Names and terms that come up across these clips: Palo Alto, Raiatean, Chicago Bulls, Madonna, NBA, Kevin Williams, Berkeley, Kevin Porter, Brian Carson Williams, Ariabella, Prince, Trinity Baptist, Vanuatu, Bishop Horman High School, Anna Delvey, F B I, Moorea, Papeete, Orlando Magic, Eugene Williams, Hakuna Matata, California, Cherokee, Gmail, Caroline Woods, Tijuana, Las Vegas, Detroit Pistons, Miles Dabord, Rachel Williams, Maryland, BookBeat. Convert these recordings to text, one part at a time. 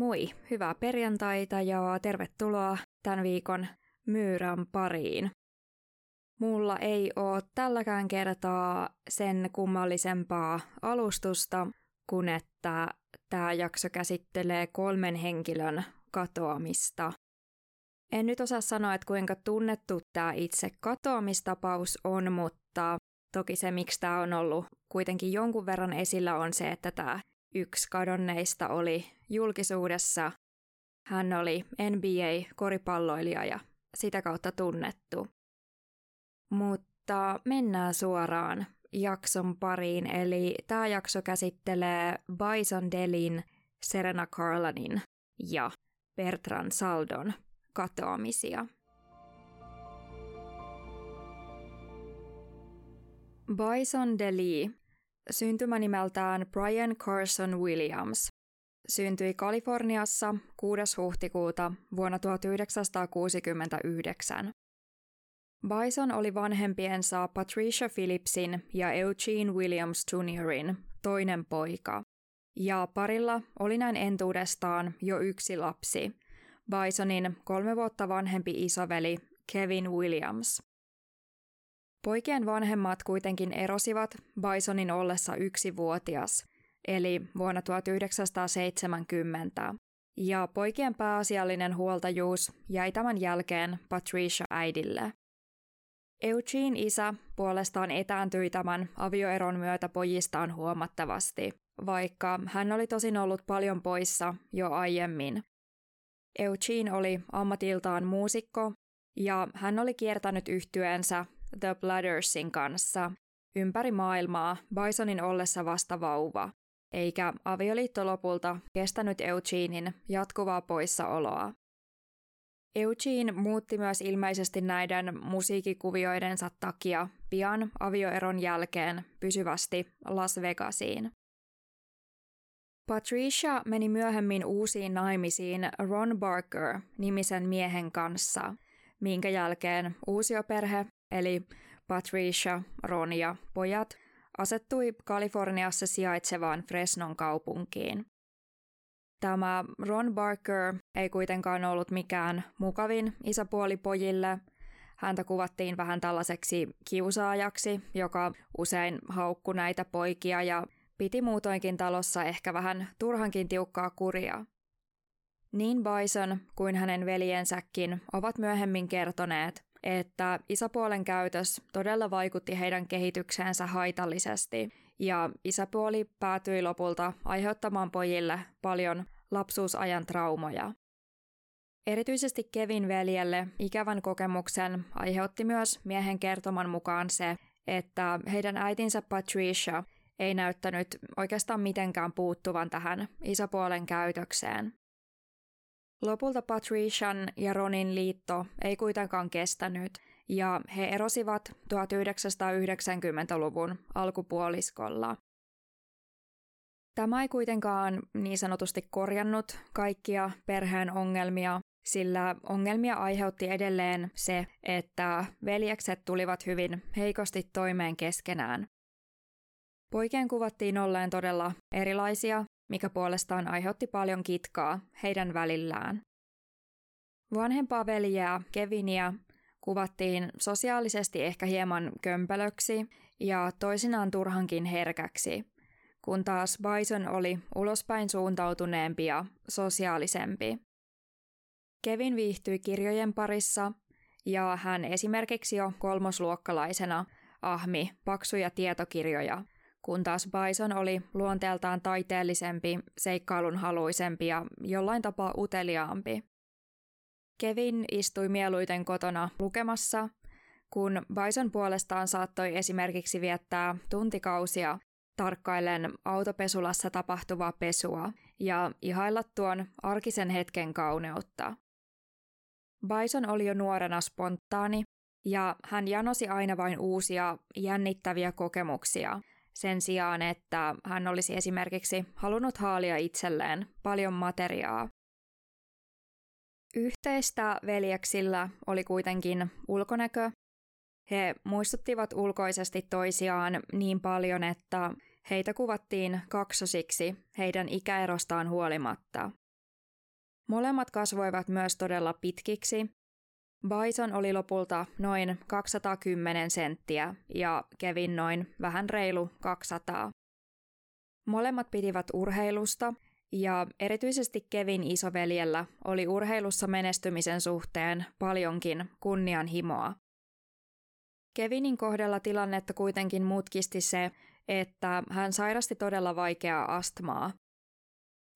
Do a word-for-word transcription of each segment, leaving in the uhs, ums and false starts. moi! Hyvää perjantaita ja tervetuloa tämän viikon Moorean pariin. Mulla ei ole tälläkään kertaa sen kummallisempaa alustusta, kun että tämä jakso käsittelee kolmen henkilön katoamista. En nyt osaa sanoa, että kuinka tunnettu tämä itse katoamistapaus on, mutta toki se, miksi tämä on ollut kuitenkin jonkun verran esillä, on se, että tämä yksi kadonneista oli julkisuudessa. Hän oli N B A-koripalloilija ja sitä kautta tunnettu. Mutta mennään suoraan jakson pariin, eli tämä jakso käsittelee Bison Delin, Serena Karlanin ja Bertrand Saldon katoamisia. Bison Dele, syntymänimeltään Brian Carson Williams, syntyi Kaliforniassa kuudes huhtikuuta vuonna tuhatyhdeksänsataakuusikymmentäyhdeksän. Bison oli vanhempiensa Patricia Phillipsin ja Eugene Williams juniorin toinen poika, ja parilla oli näin entuudestaan jo yksi lapsi, Bisonin kolme vuotta vanhempi isoveli Kevin Williams. Poikien vanhemmat kuitenkin erosivat Bisonin ollessa yksivuotias, eli vuonna tuhatyhdeksänsataaseitsemänkymmentä, ja poikien pääasiallinen huoltajuus jäi tämän jälkeen Patricia äidille. Eugene isä puolestaan etääntyi tämän avioeron myötä pojistaan huomattavasti, vaikka hän oli tosin ollut paljon poissa jo aiemmin. Eugene oli ammatiltaan muusikko, ja hän oli kiertänyt yhtyeensä The Bladdersin kanssa ympäri maailmaa Bisonin ollessa vasta vauva, eikä avioliitto lopulta kestänyt Eugenein jatkuvaa poissaoloa. Eugene muutti myös ilmeisesti näiden musiikkikuvioidensa takia pian avioeron jälkeen pysyvästi Las Vegasiin. Patricia meni myöhemmin uusiin naimisiin Ron Barker-nimisen miehen kanssa, minkä jälkeen uusioperhe, eli Patricia, Ron ja pojat, asettui Kaliforniassa sijaitsevaan Fresnon kaupunkiin. Tämä Ron Barker ei kuitenkaan ollut mikään mukavin isäpuoli pojille. Häntä kuvattiin vähän tällaiseksi kiusaajaksi, joka usein haukkui näitä poikia ja piti muutoinkin talossa ehkä vähän turhankin tiukkaa kuria. Niin Bison kuin hänen veljensäkin ovat myöhemmin kertoneet, että isäpuolen käytös todella vaikutti heidän kehitykseensä haitallisesti, ja isäpuoli päätyi lopulta aiheuttamaan pojille paljon lapsuusajan traumoja. Erityisesti Kevin veljelle ikävän kokemuksen aiheutti myös miehen kertoman mukaan se, että heidän äitinsä Patricia ei näyttänyt oikeastaan mitenkään puuttuvan tähän isäpuolen käytökseen. Lopulta Patrician ja Ronin liitto ei kuitenkaan kestänyt, ja he erosivat tuhatyhdeksänsataayhdeksänkymmentäluvun alkupuoliskolla. Tämä ei kuitenkaan niin sanotusti korjannut kaikkia perheen ongelmia, sillä ongelmia aiheutti edelleen se, että veljekset tulivat hyvin heikosti toimeen keskenään. Poikien kuvattiin olleen todella erilaisia, mikä puolestaan aiheutti paljon kitkaa heidän välillään. Vanhempaa veljeä Kevinia kuvattiin sosiaalisesti ehkä hieman kömpelöksi ja toisinaan turhankin herkäksi, kun taas Bison oli ulospäin suuntautuneempi ja sosiaalisempi. Kevin viihtyi kirjojen parissa, ja hän esimerkiksi jo kolmosluokkalaisena ahmi paksuja tietokirjoja, kun taas Bison oli luonteeltaan taiteellisempi, seikkailunhaluisempi ja jollain tapaa uteliaampi. Kevin istui mieluiten kotona lukemassa, kun Bison puolestaan saattoi esimerkiksi viettää tuntikausia tarkkaillen autopesulassa tapahtuvaa pesua ja ihailla tuon arkisen hetken kauneutta. Bison oli jo nuorena spontaani, ja hän janosi aina vain uusia jännittäviä kokemuksia, sen sijaan, että hän olisi esimerkiksi halunnut haalia itselleen paljon materiaa. Yhteistä veljeksillä oli kuitenkin ulkonäkö. He muistuttivat ulkoisesti toisiaan niin paljon, että heitä kuvattiin kaksosiksi heidän ikäerostaan huolimatta. Molemmat kasvoivat myös todella pitkiksi. Bison oli lopulta noin kaksisataakymmenen senttiä ja Kevin noin vähän reilu kaksisataa. Molemmat pitivät urheilusta ja erityisesti Kevin isoveljellä oli urheilussa menestymisen suhteen paljonkin kunnianhimoa. Kevinin kohdalla tilannetta kuitenkin mutkisti se, että hän sairasti todella vaikeaa astmaa.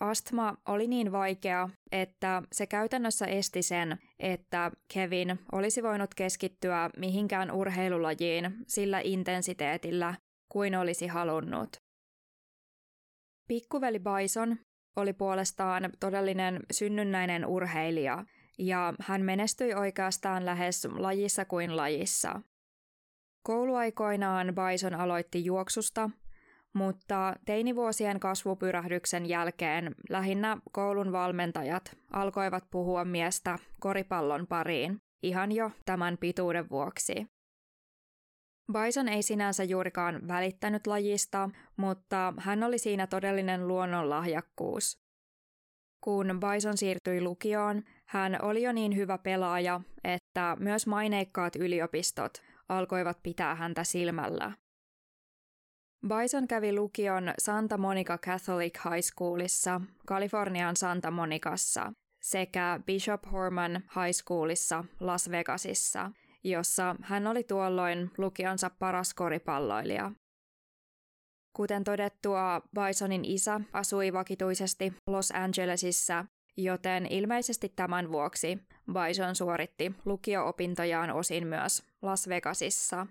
Astma oli niin vaikea, että se käytännössä esti sen, että Kevin olisi voinut keskittyä mihinkään urheilulajiin sillä intensiteetillä kuin olisi halunnut. Pikkuveli Bison oli puolestaan todellinen synnynnäinen urheilija ja hän menestyi oikeastaan lähes lajissa kuin lajissa. Kouluaikoinaan Bison aloitti juoksusta, mutta teinivuosien kasvupyrähdyksen jälkeen lähinnä koulun valmentajat alkoivat puhua miestä koripallon pariin ihan jo tämän pituuden vuoksi. Bison ei sinänsä juurikaan välittänyt lajista, mutta hän oli siinä todellinen luonnonlahjakkuus. Kun Bison siirtyi lukioon, hän oli jo niin hyvä pelaaja, että myös maineikkaat yliopistot alkoivat pitää häntä silmällä. Bison kävi lukion Santa Monica Catholic High Schoolissa, Kalifornian Santa Monicassa, sekä Bishop Horman High Schoolissa Las Vegasissa, jossa hän oli tuolloin lukionsa paras koripalloilija. Kuten todettua, Bisonin isä asui vakituisesti Los Angelesissa, joten ilmeisesti tämän vuoksi Bison suoritti lukio-opintojaan osin myös Las Vegasissa.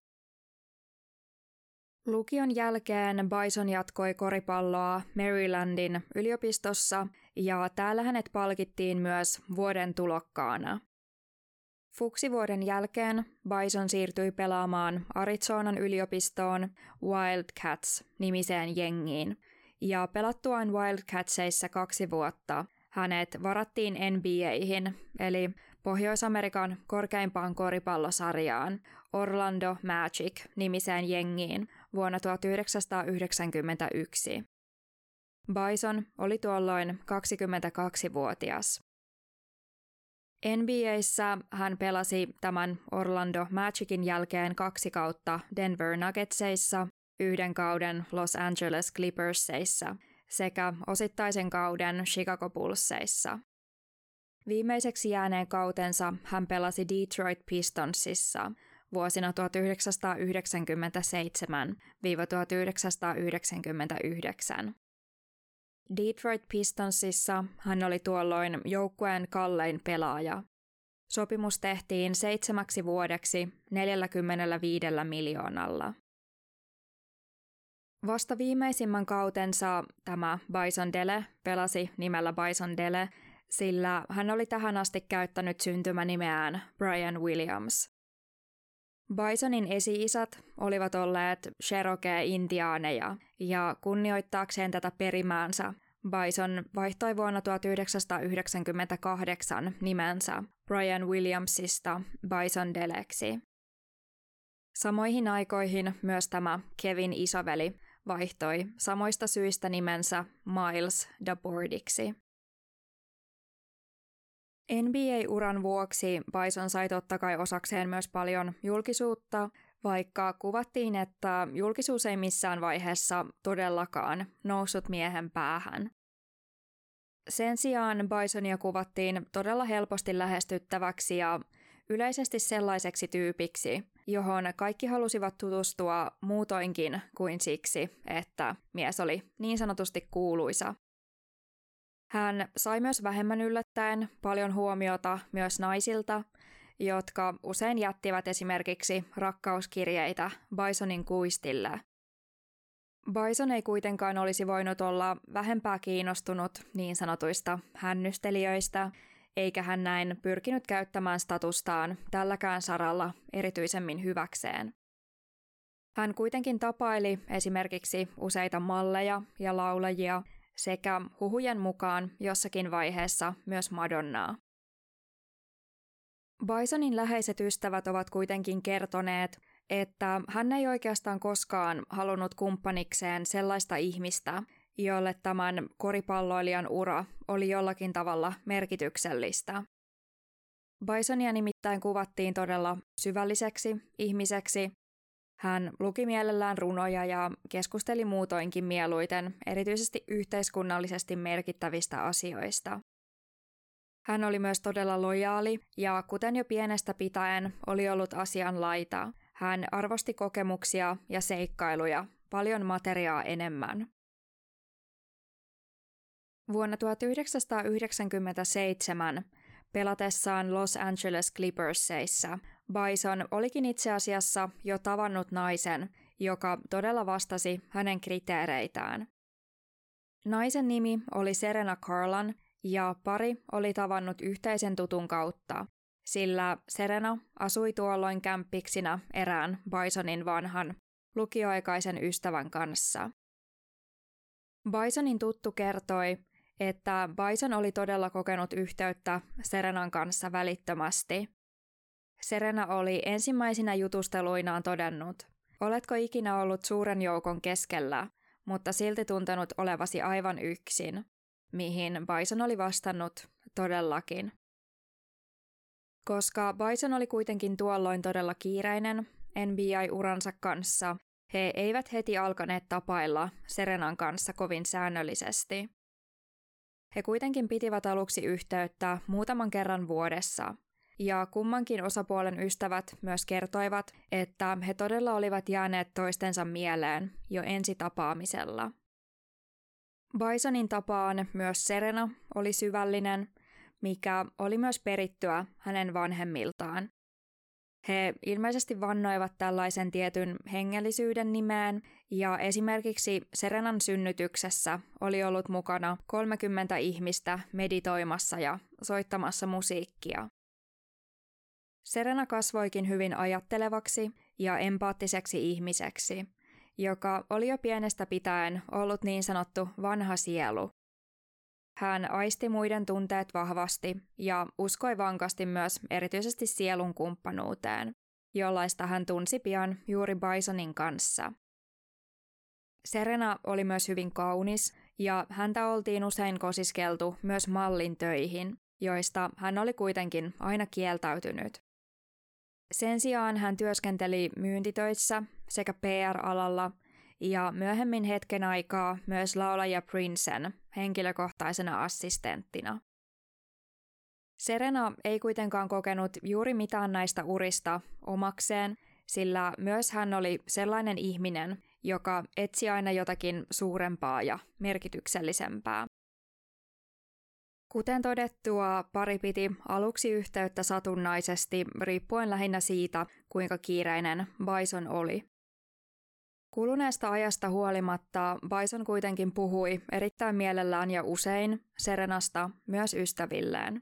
Lukion jälkeen Bison jatkoi koripalloa Marylandin yliopistossa ja täällä hänet palkittiin myös vuoden tulokkaana. Fuksivuoden jälkeen Bison siirtyi pelaamaan Arizonan yliopistoon Wildcats-nimiseen jengiin ja pelattuaan Wildcatseissa kaksi vuotta hänet varattiin N B A:hin eli Pohjois-Amerikan korkeimpaan koripallosarjaan Orlando Magic-nimiseen jengiin vuonna tuhatyhdeksänsataayhdeksänkymmentäyksi. Bison oli tuolloin kaksikymmentäkaksivuotias. N B A:ssä hän pelasi tämän Orlando Magicin jälkeen kaksi kautta Denver Nuggetsissa, yhden kauden Los Angeles Clippersissa sekä osittaisen kauden Chicago Bullsissa. Viimeiseksi jääneen kautensa hän pelasi Detroit Pistonsissa vuosina tuhatyhdeksänsataayhdeksänkymmentäseitsemän - tuhatyhdeksänsataayhdeksänkymmentäyhdeksän. Detroit Pistonsissa hän oli tuolloin joukkueen kallein pelaaja. Sopimus tehtiin seitsemäksi vuodeksi neljäkymmentäviisi miljoonalla. Vasta viimeisimmän kautensa tämä Bison Dele pelasi nimellä Bison Dele, sillä hän oli tähän asti käyttänyt syntymänimeään Brian Williams. Bisonin esi-isät olivat olleet Cherokee-intiaaneja ja kunnioittaakseen tätä perimäänsä Bison vaihtoi vuonna tuhatyhdeksänsataayhdeksänkymmentäkahdeksan nimensä Brian Williamsista Bison Deleksi. Samoihin aikoihin myös tämä Kevin isoveli vaihtoi samoista syistä nimensä Miles Dabordiksi. N B A-uran vuoksi Bison sai totta kai osakseen myös paljon julkisuutta, vaikka kuvattiin, että julkisuus ei missään vaiheessa todellakaan noussut miehen päähän. Sen sijaan Bisonia kuvattiin todella helposti lähestyttäväksi ja yleisesti sellaiseksi tyypiksi, johon kaikki halusivat tutustua muutoinkin kuin siksi, että mies oli niin sanotusti kuuluisa. Hän sai myös vähemmän yllättäen paljon huomiota myös naisilta, jotka usein jättivät esimerkiksi rakkauskirjeitä Bisonin kuistille. Bison ei kuitenkaan olisi voinut olla vähempää kiinnostunut niin sanotuista hännystelijöistä, eikä hän näin pyrkinyt käyttämään statustaan tälläkään saralla erityisemmin hyväkseen. Hän kuitenkin tapaili esimerkiksi useita malleja ja laulajia, sekä huhujen mukaan jossakin vaiheessa myös Madonnaa. Bisonin läheiset ystävät ovat kuitenkin kertoneet, että hän ei oikeastaan koskaan halunnut kumppanikseen sellaista ihmistä, jolle tämän koripalloilijan ura oli jollakin tavalla merkityksellistä. Bisonia nimittäin kuvattiin todella syvälliseksi ihmiseksi. Hän luki mielellään runoja ja keskusteli muutoinkin mieluiten, erityisesti yhteiskunnallisesti merkittävistä asioista. Hän oli myös todella lojaali ja kuten jo pienestä pitäen oli ollut asian laita. Hän arvosti kokemuksia ja seikkailuja, paljon materiaa enemmän. Vuonna tuhatyhdeksänsataayhdeksänkymmentäseitsemän pelatessaan Los Angeles Clipperseissä Bison olikin itse asiassa jo tavannut naisen, joka todella vastasi hänen kriteereitään. Naisen nimi oli Serena Karlan ja pari oli tavannut yhteisen tutun kautta, sillä Serena asui tuolloin kämppiksinä erään Bisonin vanhan lukioaikaisen ystävän kanssa. Bisonin tuttu kertoi, että Bison oli todella kokenut yhteyttä Serenan kanssa välittömästi. Serena oli ensimmäisinä jutusteluinaan todennut, oletko ikinä ollut suuren joukon keskellä, mutta silti tuntenut olevasi aivan yksin, mihin Bison oli vastannut todellakin. Koska Bison oli kuitenkin tuolloin todella kiireinen N B A-uransa kanssa, he eivät heti alkaneet tapailla Serenan kanssa kovin säännöllisesti. He kuitenkin pitivät aluksi yhteyttä muutaman kerran vuodessa, ja kummankin osapuolen ystävät myös kertoivat, että he todella olivat jääneet toistensa mieleen jo ensi tapaamisella. Bisonin tapaan myös Serena oli syvällinen, mikä oli myös perittyä hänen vanhemmiltaan. He ilmeisesti vannoivat tällaisen tietyn hengellisyyden nimeen, ja esimerkiksi Serenan synnytyksessä oli ollut mukana kolmekymmentä ihmistä meditoimassa ja soittamassa musiikkia. Serena kasvoikin hyvin ajattelevaksi ja empaattiseksi ihmiseksi, joka oli jo pienestä pitäen ollut niin sanottu vanha sielu. Hän aisti muiden tunteet vahvasti ja uskoi vankasti myös erityisesti sielun kumppanuuteen, jollaista hän tunsi pian juuri Bisonin kanssa. Serena oli myös hyvin kaunis ja häntä oltiin usein kosiskeltu myös mallin töihin, joista hän oli kuitenkin aina kieltäytynyt. Sen sijaan hän työskenteli myyntitöissä sekä P R-alalla ja myöhemmin hetken aikaa myös laulaja Princen henkilökohtaisena assistenttina. Serena ei kuitenkaan kokenut juuri mitään näistä urista omakseen, sillä myös hän oli sellainen ihminen, joka etsi aina jotakin suurempaa ja merkityksellisempää. Kuten todettua, pari piti aluksi yhteyttä satunnaisesti riippuen lähinnä siitä, kuinka kiireinen Bison oli. Kuluneesta ajasta huolimatta Bison kuitenkin puhui erittäin mielellään ja usein Serenasta myös ystävilleen.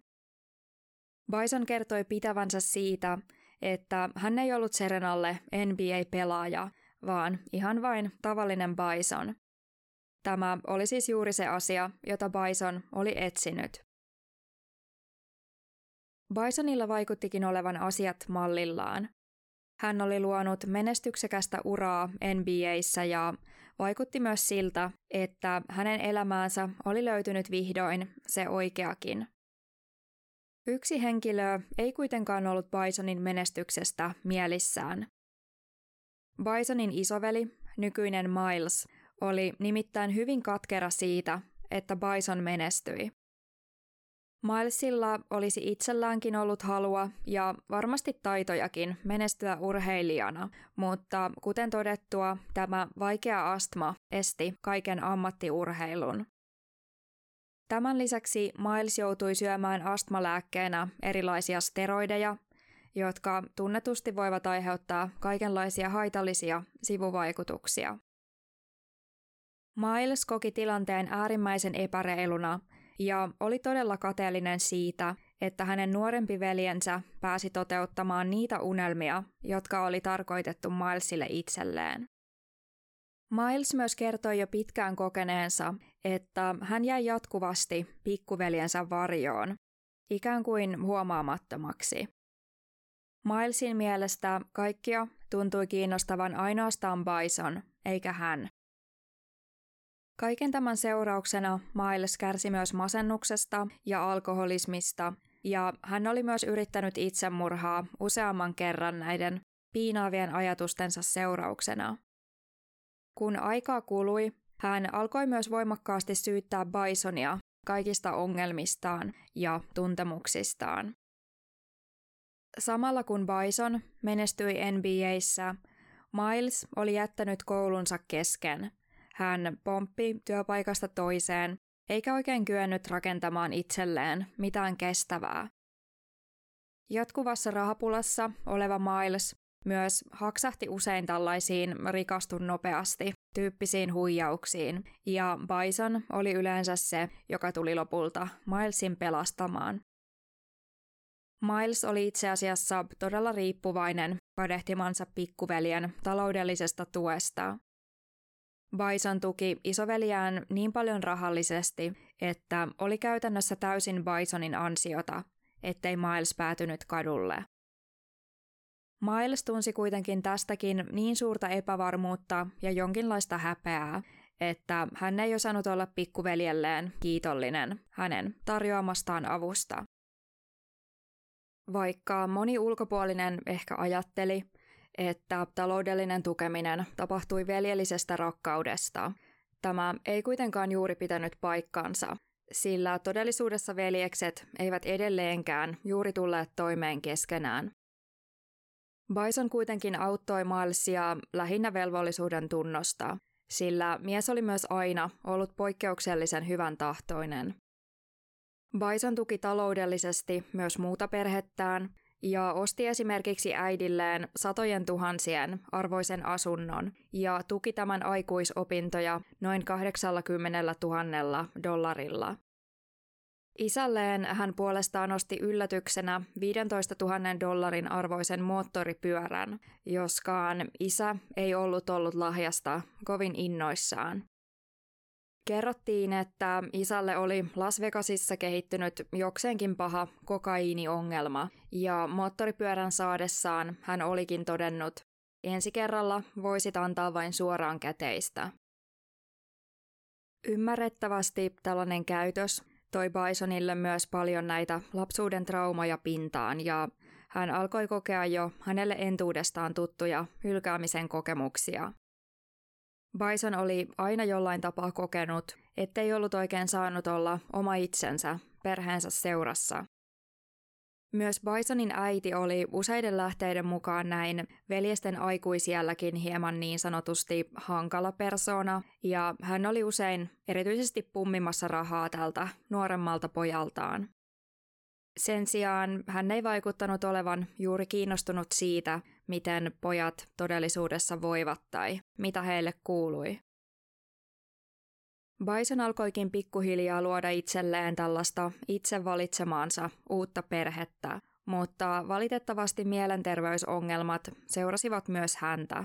Bison kertoi pitävänsä siitä, että hän ei ollut Serenalle N B A-pelaaja, vaan ihan vain tavallinen Bison. Tämä oli siis juuri se asia, jota Bison oli etsinyt. Bisonilla vaikuttikin olevan asiat mallillaan. Hän oli luonut menestyksekästä uraa N B A:ssä ja vaikutti myös siltä, että hänen elämäänsä oli löytynyt vihdoin se oikeakin. Yksi henkilö ei kuitenkaan ollut Bisonin menestyksestä mielissään. Bisonin isoveli, nykyinen Miles, oli nimittäin hyvin katkera siitä, että Bison menestyi. Milesilla olisi itselläänkin ollut halua ja varmasti taitojakin menestyä urheilijana, mutta kuten todettua, tämä vaikea astma esti kaiken ammattiurheilun. Tämän lisäksi Miles joutui syömään astmalääkkeenä erilaisia steroideja, jotka tunnetusti voivat aiheuttaa kaikenlaisia haitallisia sivuvaikutuksia. Miles koki tilanteen äärimmäisen epäreiluna ja oli todella kateellinen siitä, että hänen nuorempi veljensä pääsi toteuttamaan niitä unelmia, jotka oli tarkoitettu Milesille itselleen. Miles myös kertoi jo pitkään kokeneensa, että hän jäi jatkuvasti pikkuveljensä varjoon, ikään kuin huomaamattomaksi. Milesin mielestä kaikkia tuntui kiinnostavan ainoastaan Bison, eikä hän. Kaiken tämän seurauksena Miles kärsi myös masennuksesta ja alkoholismista, ja hän oli myös yrittänyt itsemurhaa useamman kerran näiden piinaavien ajatustensa seurauksena. Kun aikaa kului, hän alkoi myös voimakkaasti syyttää Bisonia kaikista ongelmistaan ja tuntemuksistaan. Samalla kun Bison menestyi N B A:ssä, Miles oli jättänyt koulunsa kesken. Hän pomppi työpaikasta toiseen, eikä oikein kyennyt rakentamaan itselleen mitään kestävää. Jatkuvassa rahapulassa oleva Miles myös haksahti usein tällaisiin rikastun nopeasti tyyppisiin huijauksiin, ja Bison oli yleensä se, joka tuli lopulta Milesin pelastamaan. Miles oli itse asiassa todella riippuvainen kadehtimansa pikkuveljen taloudellisesta tuesta. Bison tuki isoveljään niin paljon rahallisesti, että oli käytännössä täysin Bisonin ansiota, ettei Miles päätynyt kadulle. Miles tunsi kuitenkin tästäkin niin suurta epävarmuutta ja jonkinlaista häpeää, että hän ei osannut olla pikkuveljelleen kiitollinen hänen tarjoamastaan avusta. Vaikka moni ulkopuolinen ehkä ajatteli, että taloudellinen tukeminen tapahtui veljellisestä rakkaudesta, tämä ei kuitenkaan juuri pitänyt paikkaansa, sillä todellisuudessa veljekset eivät edelleenkään juuri tulleet toimeen keskenään. Bison kuitenkin auttoi Milesia lähinnä velvollisuuden tunnosta, sillä mies oli myös aina ollut poikkeuksellisen hyvän tahtoinen. Bison tuki taloudellisesti myös muuta perhettään ja osti esimerkiksi äidilleen satojen tuhansien arvoisen asunnon ja tuki tämän aikuisopintoja noin kahdeksallakymmenellätuhannella dollarilla. Isälleen hän puolestaan osti yllätyksenä viidentoistatuhannen dollarin arvoisen moottoripyörän, joskaan isä ei ollut ollut lahjasta kovin innoissaan. Kerrottiin, että isälle oli Las Vegasissa kehittynyt jokseenkin paha kokaiiniongelma, ja moottoripyörän saadessaan hän olikin todennut, ensi kerralla voisit antaa vain suoraan käteistä. Ymmärrettävästi tällainen käytös toi Bisonille myös paljon näitä lapsuuden traumaja pintaan, ja hän alkoi kokea jo hänelle entuudestaan tuttuja hylkäämisen kokemuksia. Bison oli aina jollain tapaa kokenut, ettei ollut oikein saanut olla oma itsensä perheensä seurassa. Myös Bisonin äiti oli useiden lähteiden mukaan näin veljesten aikuisiälläkin hieman niin sanotusti hankala persoona, ja hän oli usein erityisesti pummimassa rahaa tältä nuoremmalta pojaltaan. Sen sijaan hän ei vaikuttanut olevan juuri kiinnostunut siitä, miten pojat todellisuudessa voivat tai mitä heille kuului. Bison alkoikin pikkuhiljaa luoda itselleen tällaista itse valitsemaansa uutta perhettä, mutta valitettavasti mielenterveysongelmat seurasivat myös häntä,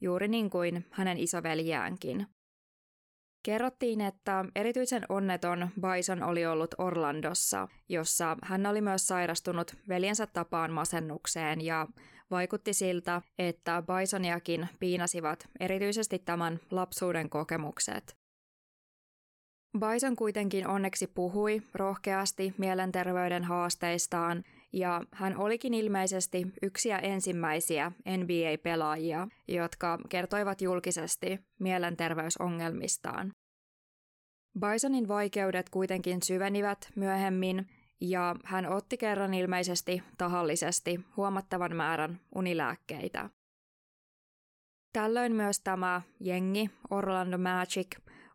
juuri niin kuin hänen isoveljeäänkin. Kerrottiin, että erityisen onneton Bison oli ollut Orlandossa, jossa hän oli myös sairastunut veljensä tapaan masennukseen ja vaikutti siltä, että Bisoniakin piinasivat erityisesti tämän lapsuuden kokemukset. Bison kuitenkin onneksi puhui rohkeasti mielenterveyden haasteistaan ja hän olikin ilmeisesti yksiä ensimmäisiä N B A-pelaajia, jotka kertoivat julkisesti mielenterveysongelmistaan. Bisonin vaikeudet kuitenkin syvenivät myöhemmin ja hän otti kerran ilmeisesti tahallisesti huomattavan määrän unilääkkeitä. Tällöin myös tämä jengi Orlando Magic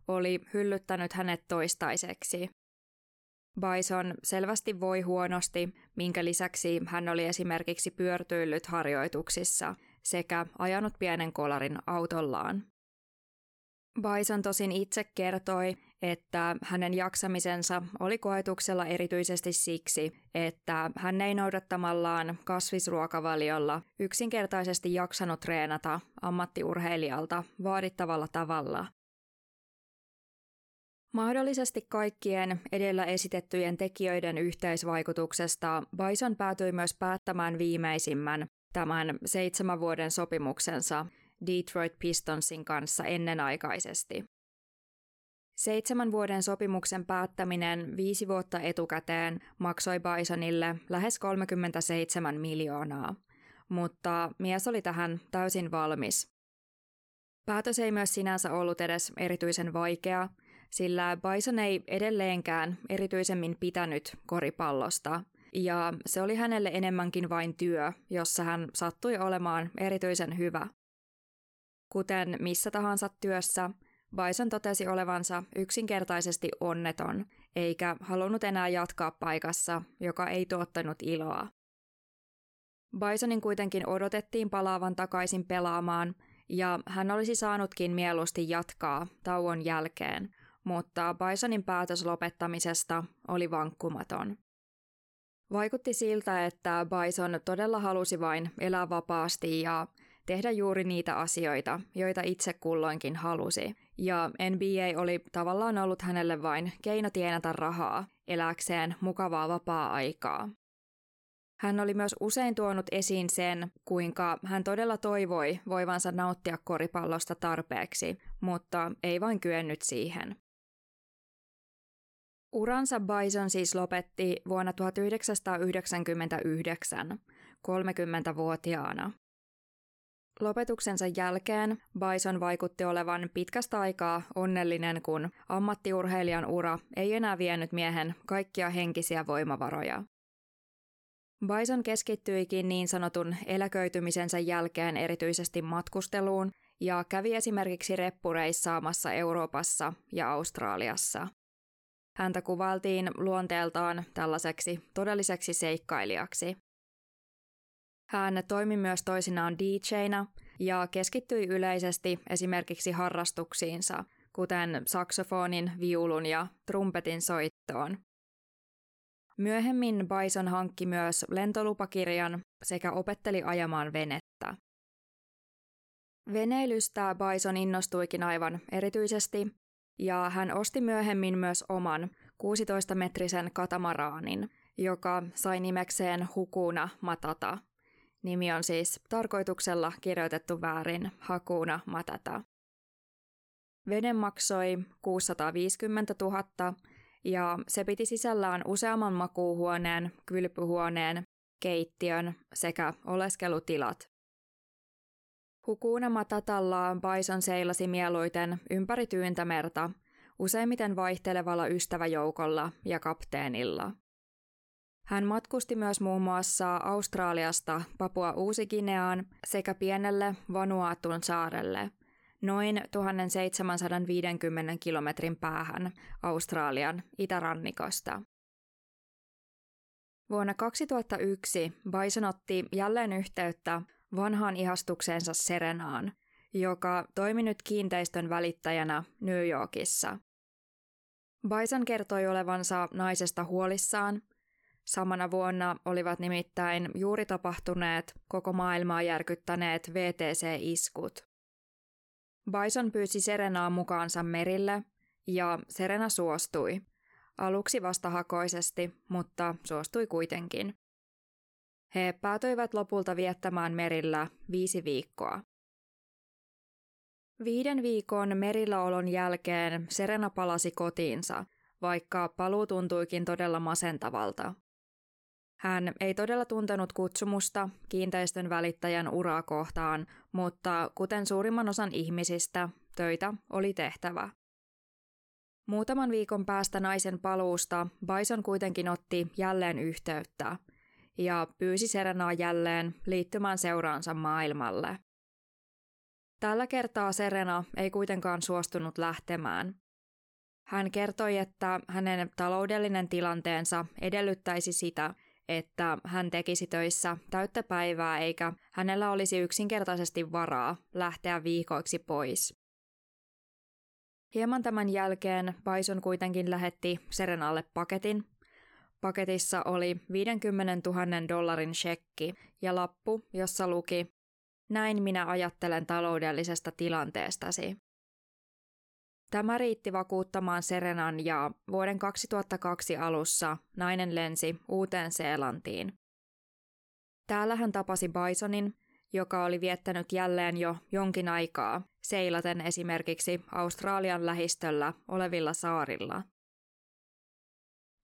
oli hyllyttänyt hänet toistaiseksi. Bison selvästi voi huonosti, minkä lisäksi hän oli esimerkiksi pyörtyillyt harjoituksissa sekä ajanut pienen kolarin autollaan. Bison tosin itse kertoi, että hänen jaksamisensa oli koetuksella erityisesti siksi, että hän ei noudattamallaan kasvisruokavaliolla yksinkertaisesti jaksanut treenata ammattiurheilijalta vaadittavalla tavalla. Mahdollisesti kaikkien edellä esitettyjen tekijöiden yhteisvaikutuksesta Bison päätyi myös päättämään viimeisimmän tämän seitsemän vuoden sopimuksensa Detroit Pistonsin kanssa ennenaikaisesti. Seitsemän vuoden sopimuksen päättäminen viisi vuotta etukäteen maksoi Bisonille lähes kolmekymmentäseitsemän miljoonaa, mutta mies oli tähän täysin valmis. Päätös ei myös sinänsä ollut edes erityisen vaikea, sillä Bison ei edelleenkään erityisemmin pitänyt koripallosta, ja se oli hänelle enemmänkin vain työ, jossa hän sattui olemaan erityisen hyvä. Kuten missä tahansa työssä, Bison totesi olevansa yksinkertaisesti onneton, eikä halunnut enää jatkaa paikassa, joka ei tuottanut iloa. Bisonin kuitenkin odotettiin palaavan takaisin pelaamaan, ja hän olisi saanutkin mieluusti jatkaa tauon jälkeen, mutta Bisonin päätös lopettamisesta oli vankkumaton. Vaikutti siltä, että Bison todella halusi vain elää vapaasti ja tehdä juuri niitä asioita, joita itse kulloinkin halusi, ja N B A oli tavallaan ollut hänelle vain keino tienata rahaa, elääkseen mukavaa vapaa-aikaa. Hän oli myös usein tuonut esiin sen, kuinka hän todella toivoi voivansa nauttia koripallosta tarpeeksi, mutta ei vain kyennyt siihen. Uransa Bison siis lopetti vuonna tuhatyhdeksänsataayhdeksänkymmentäyhdeksän, kolmekymmentävuotiaana. Lopetuksensa jälkeen Bison vaikutti olevan pitkästä aikaa onnellinen, kun ammattiurheilijan ura ei enää vienyt miehen kaikkia henkisiä voimavaroja. Bison keskittyikin niin sanotun eläköitymisensä jälkeen erityisesti matkusteluun ja kävi esimerkiksi reppureissaamassa Euroopassa ja Australiassa. Häntä kuvailtiin luonteeltaan tällaiseksi todelliseksi seikkailijaksi. Hän toimi myös toisinaan D J:nä ja keskittyi yleisesti esimerkiksi harrastuksiinsa, kuten saksofonin, viulun ja trumpetin soittoon. Myöhemmin Bison hankki myös lentolupakirjan sekä opetteli ajamaan venettä. Veneilystä Bison innostuikin aivan erityisesti, ja hän osti myöhemmin myös oman kuusitoistametrisen katamaraanin, joka sai nimekseen Hakuna Matata. Nimi on siis tarkoituksella kirjoitettu väärin Hakuna Matata. Vene maksoi kuusisataaviisikymmentätuhatta ja se piti sisällään useamman makuuhuoneen, kylpyhuoneen, keittiön sekä oleskelutilat. Hakuna Matatalla Bison seilasi mieluiten ympäri Tyyntämerta, useimmiten vaihtelevalla ystäväjoukolla ja kapteenilla. Hän matkusti myös muun muassa Australiasta Papua Uusi-Gineaan sekä pienelle Vanuatun saarelle, noin tuhatseitsemänsataaviisikymmentä kilometrin päähän Australian itärannikosta. Vuonna kaksituhattayksi Bison otti jälleen yhteyttä vanhaan ihastukseensa Serenaan, joka toimi nyt kiinteistön välittäjänä New Yorkissa. Bison kertoi olevansa naisesta huolissaan. Samana vuonna olivat nimittäin juuri tapahtuneet koko maailmaa järkyttäneet V T C-iskut. Bison pyysi Serenaa mukaansa merille, ja Serena suostui. Aluksi vastahakoisesti, mutta suostui kuitenkin. He päätyivät lopulta viettämään merillä viisi viikkoa. Viiden viikon merilläolon jälkeen Serena palasi kotiinsa, vaikka paluu tuntuikin todella masentavalta. Hän ei todella tuntenut kutsumusta kiinteistön välittäjän uraa kohtaan, mutta kuten suurimman osan ihmisistä, töitä oli tehtävä. Muutaman viikon päästä naisen paluusta Bison kuitenkin otti jälleen yhteyttä ja pyysi Serenaa jälleen liittymään seuraansa maailmalle. Tällä kertaa Serena ei kuitenkaan suostunut lähtemään. Hän kertoi, että hänen taloudellinen tilanteensa edellyttäisi sitä, että hän tekisi töissä täyttä päivää eikä hänellä olisi yksinkertaisesti varaa lähteä viikoiksi pois. Hieman tämän jälkeen Bison kuitenkin lähetti Serenalle paketin. Paketissa oli viidenkymmenentuhannen dollarin shekki ja lappu, jossa luki "Näin minä ajattelen taloudellisesta tilanteestasi". Tämä riitti vakuuttamaan Serenan ja vuoden kaksituhattakaksi alussa nainen lensi Uuteen-Seelantiin. Täällä hän tapasi Bisonin joka oli viettänyt jälleen jo jonkin aikaa seilaten esimerkiksi Australian lähistöllä olevilla saarilla.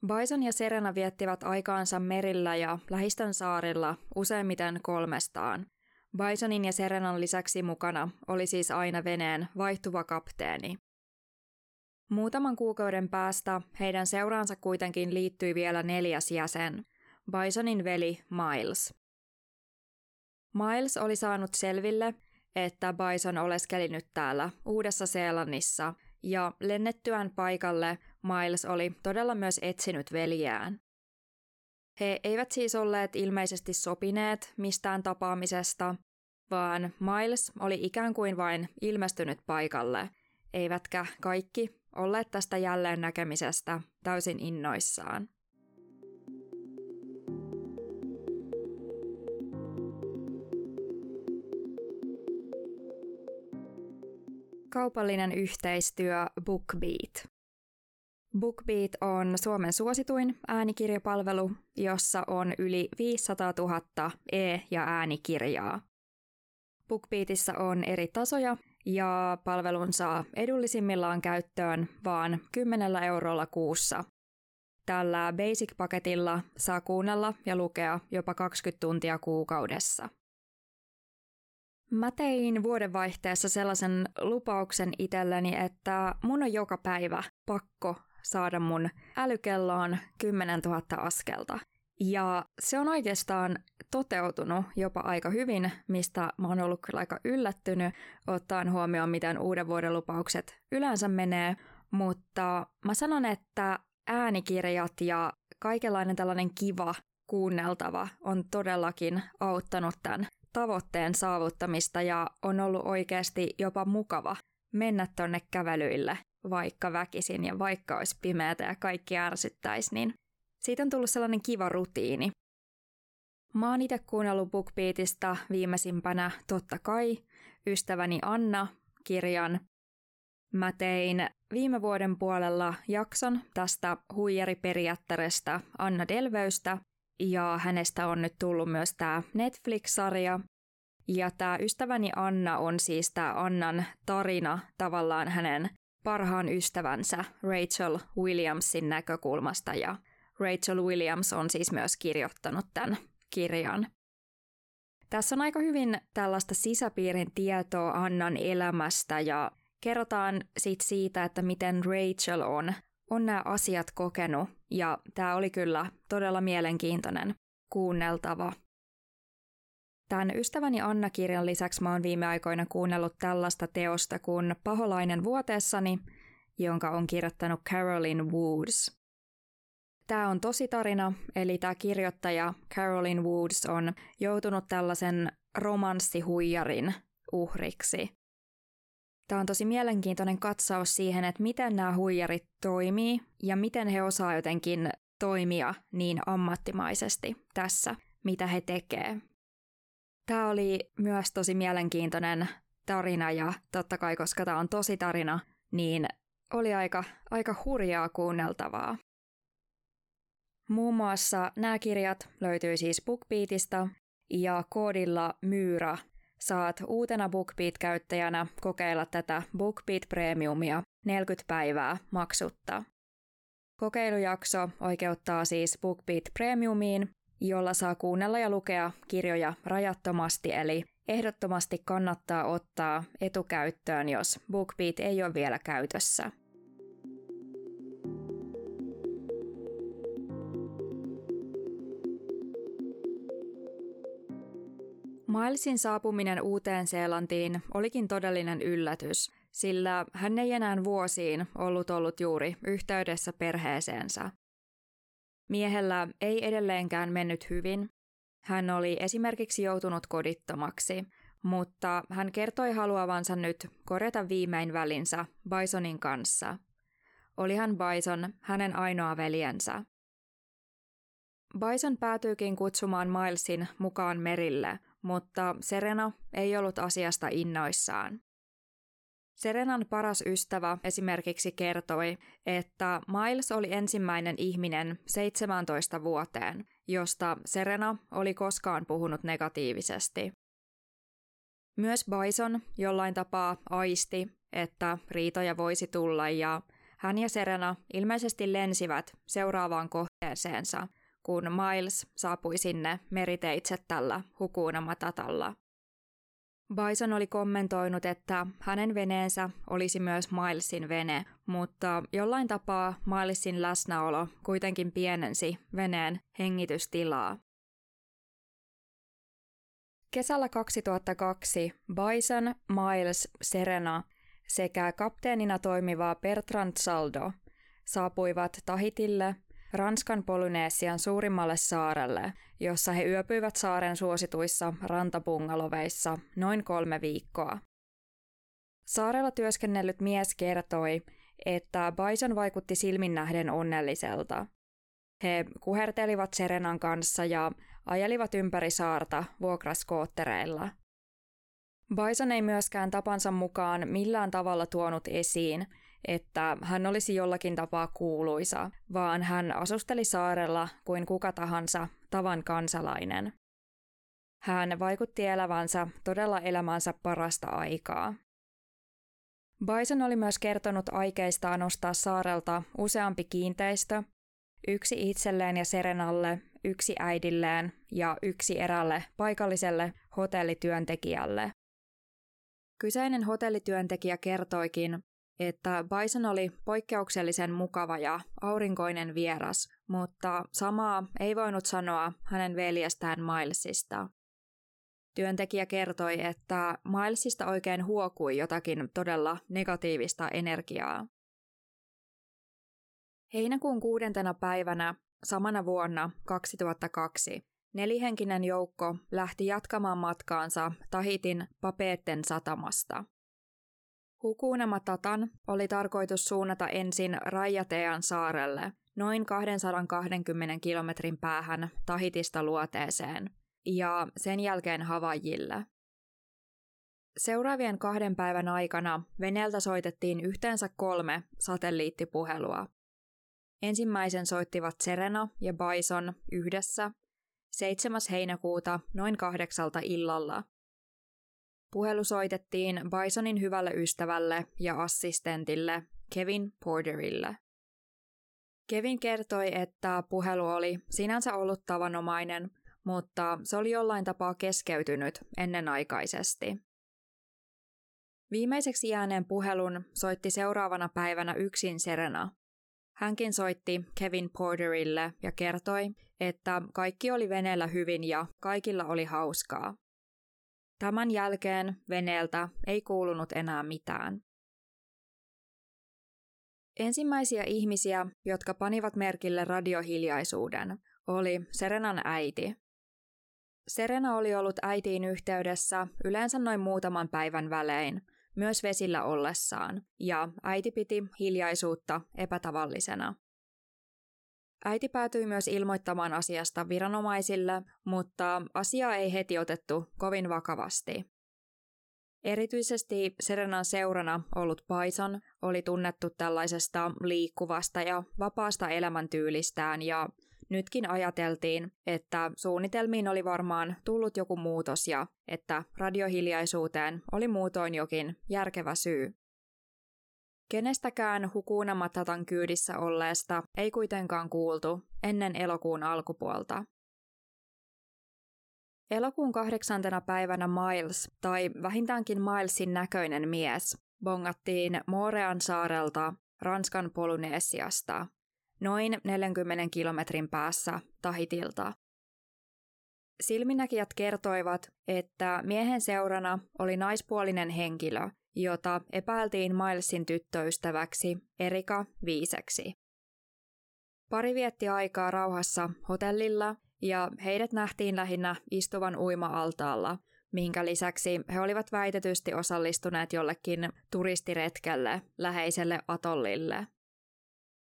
Bison ja Serena viettivät aikaansa merillä ja lähistön saarilla useimmiten kolmestaan. Bisonin ja Serenan lisäksi mukana oli siis aina veneen vaihtuva kapteeni. Muutaman kuukauden päästä heidän seuraansa kuitenkin liittyi vielä neljäs jäsen, Bisonin veli Miles. Miles oli saanut selville, että Bison oleskeli nyt täällä Uudessa-Seelannissa, ja lennettyään paikalle Miles oli todella myös etsinyt veljeään. He eivät siis olleet ilmeisesti sopineet mistään tapaamisesta, vaan Miles oli ikään kuin vain ilmestynyt paikalle, eivätkä kaikki olleet tästä jälleen näkemisestä täysin innoissaan. Kaupallinen yhteistyö BookBeat. BookBeat on Suomen suosituin äänikirjapalvelu, jossa on yli viisisataatuhatta e- ja äänikirjaa. BookBeatissa on eri tasoja ja palvelun saa edullisimmillaan käyttöön vain kymmenellä eurolla kuussa. Tällä Basic-paketilla saa kuunnella ja lukea jopa kaksikymmentä tuntia kuukaudessa. Mä tein vuodenvaihteessa sellaisen lupauksen itselleni, että mun on joka päivä pakko saada mun älykelloon kymmenentuhatta askelta. Ja se on oikeastaan toteutunut jopa aika hyvin, mistä mä oon ollut kyllä aika yllättynyt, ottaen huomioon, miten uuden vuoden lupaukset yleensä menee. Mutta mä sanon, että äänikirjat ja kaikenlainen tällainen kiva kuunneltava on todellakin auttanut tämän tavoitteen saavuttamista ja on ollut oikeasti jopa mukava mennä tonne kävelyille, vaikka väkisin ja vaikka olisi pimeätä ja kaikki ärsyttäisi, niin siitä on tullut sellainen kiva rutiini. Mä oon itse kuunnellut BookBeatista viimeisimpänä totta kai Ystäväni Anna -kirjan. Mä tein viime vuoden puolella jakson tästä huijariperiaatteesta Anna Delveystä, ja hänestä on nyt tullut myös tämä Netflix-sarja. Ja tämä Ystäväni Anna on siis tämä Annan tarina tavallaan hänen parhaan ystävänsä Rachel Williamsin näkökulmasta. Ja Rachel Williams on siis myös kirjoittanut tämän kirjan. Tässä on aika hyvin tällaista sisäpiirin tietoa Annan elämästä ja kerrotaan sit siitä, että miten Rachel on on nämä asiat kokenut, ja tämä oli kyllä todella mielenkiintoinen kuunneltava. Tämän Ystäväni Anna-kirjan lisäksi mä oon viime aikoina kuunnellut tällaista teosta kuin Paholainen vuoteessani, jonka on kirjoittanut Caroline Woods. Tämä on tosi tarina, eli tämä kirjoittaja Caroline Woods on joutunut tällaisen romanssihuijarin uhriksi. Tämä on tosi mielenkiintoinen katsaus siihen, että miten nämä huijarit toimii ja miten he osaa jotenkin toimia niin ammattimaisesti tässä, mitä he tekee. Tämä oli myös tosi mielenkiintoinen tarina ja totta kai, koska tämä on tosi tarina, niin oli aika, aika hurjaa kuunneltavaa. Muun muassa nämä kirjat löytyy siis BookBeatista ja koodilla Moorea saat uutena BookBeat-käyttäjänä kokeilla tätä BookBeat Premiumia neljäkymmentä päivää maksutta. Kokeilujakso oikeuttaa siis BookBeat Premiumiin, jolla saa kuunnella ja lukea kirjoja rajattomasti, eli ehdottomasti kannattaa ottaa etukäyttöön, jos BookBeat ei ole vielä käytössä. Milesin saapuminen Uuteen-Seelantiin olikin todellinen yllätys, sillä hän ei enää vuosiin ollut ollut juuri yhteydessä perheeseensä. Miehellä ei edelleenkään mennyt hyvin. Hän oli esimerkiksi joutunut kodittomaksi, mutta hän kertoi haluavansa nyt korjata viimein välinsä Bisonin kanssa. Olihan Bison hänen ainoa veljensä. Bison päätyykin kutsumaan Milesin mukaan merille, mutta Serena ei ollut asiasta innoissaan. Serenan paras ystävä esimerkiksi kertoi, että Miles oli ensimmäinen ihminen seitsemääntoista vuoteen, josta Serena oli koskaan puhunut negatiivisesti. Myös Bison jollain tapaa aisti, että riitoja voisi tulla, ja hän ja Serena ilmeisesti lensivät seuraavaan kohteeseensa, kun Miles saapui sinne meriteitse tällä Hakuna Matatalla. Bison oli kommentoinut, että hänen veneensä olisi myös Milesin vene, mutta jollain tapaa Milesin läsnäolo kuitenkin pienensi veneen hengitystilaa. Kesällä kaksituhattakaksi Bison, Miles, Serena sekä kapteenina toimiva Bertrand Saldo saapuivat Tahitille, Ranskan Polyneesian suurimmalle saarelle, jossa he yöpyivät saaren suosituissa rantabungaloveissa noin kolme viikkoa. Saarella työskennellyt mies kertoi, että Bison vaikutti silmin nähden onnelliselta. He kuhertelivat Serenan kanssa ja ajelivat ympäri saarta vuokraskoottereilla. Bison ei myöskään tapansa mukaan millään tavalla tuonut esiin, että hän olisi jollakin tapaa kuuluisa, vaan hän asusteli saarella kuin kuka tahansa tavan kansalainen. Hän vaikutti elävänsä todella elämänsä parasta aikaa. Bison oli myös kertonut aikeistaan ostaa saarelta useampi kiinteistö, yksi itselleen ja Serenalle, yksi äidilleen ja yksi erälle paikalliselle hotellityöntekijälle. Kyseinen hotellityöntekijä kertoikin, että Bison oli poikkeuksellisen mukava ja aurinkoinen vieras, mutta samaa ei voinut sanoa hänen veljestään Milesista. Työntekijä kertoi, että Milesista oikein huokui jotakin todella negatiivista energiaa. Heinäkuun kuudentena päivänä samana vuonna kaksituhattakaksi nelihenkinen joukko lähti jatkamaan matkaansa Tahitin Papeetten satamasta. Hakuna Matatan oli tarkoitus suunnata ensin Raiatean saarelle, noin kaksisataakaksikymmentä kilometrin päähän Tahitista luoteeseen, ja sen jälkeen Havaijille. Seuraavien kahden päivän aikana veneeltä soitettiin yhteensä kolme satelliittipuhelua. Ensimmäisen soittivat Serena ja Bison yhdessä seitsemäs heinäkuuta noin kahdeksalta illalla. Puhelu soitettiin Bisonin hyvälle ystävälle ja assistentille Kevin Porterille. Kevin kertoi, että puhelu oli sinänsä ollut tavanomainen, mutta se oli jollain tapaa keskeytynyt ennenaikaisesti. Viimeiseksi jääneen puhelun soitti seuraavana päivänä yksin Serena. Hänkin soitti Kevin Porterille ja kertoi, että kaikki oli veneellä hyvin ja kaikilla oli hauskaa. Tämän jälkeen veneeltä ei kuulunut enää mitään. Ensimmäisiä ihmisiä, jotka panivat merkille radiohiljaisuuden, oli Serenan äiti. Serena oli ollut äitiin yhteydessä yleensä noin muutaman päivän välein, myös vesillä ollessaan, ja äiti piti hiljaisuutta epätavallisena. Äiti päätyi myös ilmoittamaan asiasta viranomaisille, mutta asiaa ei heti otettu kovin vakavasti. Erityisesti Serenan seurana ollut Bison oli tunnettu tällaisesta liikkuvasta ja vapaasta elämäntyylistään, ja nytkin ajateltiin, että suunnitelmiin oli varmaan tullut joku muutos ja että radiohiljaisuuteen oli muutoin jokin järkevä syy. Kenestäkään Hakuna Matatan kyydissä olleesta ei kuitenkaan kuultu ennen elokuun alkupuolta. Elokuun kahdeksantena päivänä Miles, tai vähintäänkin Milesin näköinen mies, bongattiin Moorean saarelta Ranskan Polyneesiasta, noin neljänkymmenen kilometrin päässä Tahitilta. Silminnäkijät kertoivat, että miehen seurana oli naispuolinen henkilö, jota epäiltiin Milesin tyttöystäväksi Erika Viiseksi. Pari vietti aikaa rauhassa hotellilla ja heidät nähtiin lähinnä istuvan uima-altaalla, minkä lisäksi he olivat väitetysti osallistuneet jollekin turistiretkelle läheiselle atollille.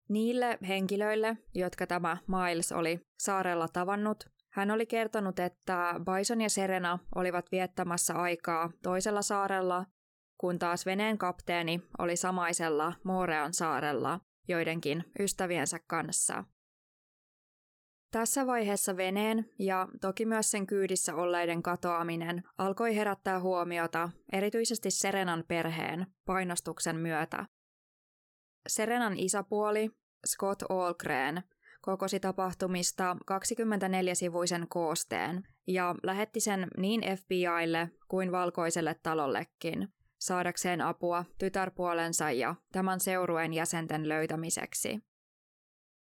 Niille henkilöille, jotka tämä Miles oli saarella tavannut, hän oli kertonut, että Bison ja Serena olivat viettämässä aikaa toisella saarella, kun taas veneen kapteeni oli samaisella Moorean saarella joidenkin ystäviensä kanssa. Tässä vaiheessa veneen ja toki myös sen kyydissä olleiden katoaminen alkoi herättää huomiota erityisesti Serenan perheen painostuksen myötä. Serenan isäpuoli Scott Allgren kokosi tapahtumista kaksikymmentäneljä-sivuisen koosteen ja lähetti sen niin F B I:lle kuin Valkoiselle talollekin saadakseen apua tytärpuolensa ja tämän seurueen jäsenten löytämiseksi.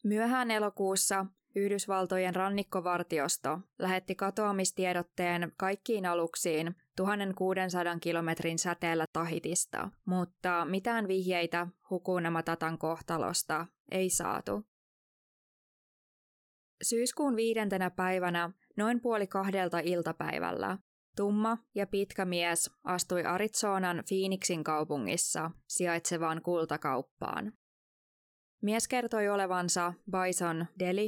Myöhään elokuussa Yhdysvaltojen rannikkovartiosto lähetti katoamistiedotteen kaikkiin aluksiin tuhatkuusisataa kilometrin säteellä Tahitista, mutta mitään vihjeitä Hakuna Matatan kohtalosta ei saatu. Syyskuun viidentenä päivänä noin puoli kahdelta iltapäivällä tumma ja pitkä mies astui Arizonan Phoenixin kaupungissa sijaitsevaan kultakauppaan. Mies kertoi olevansa Bison Dele.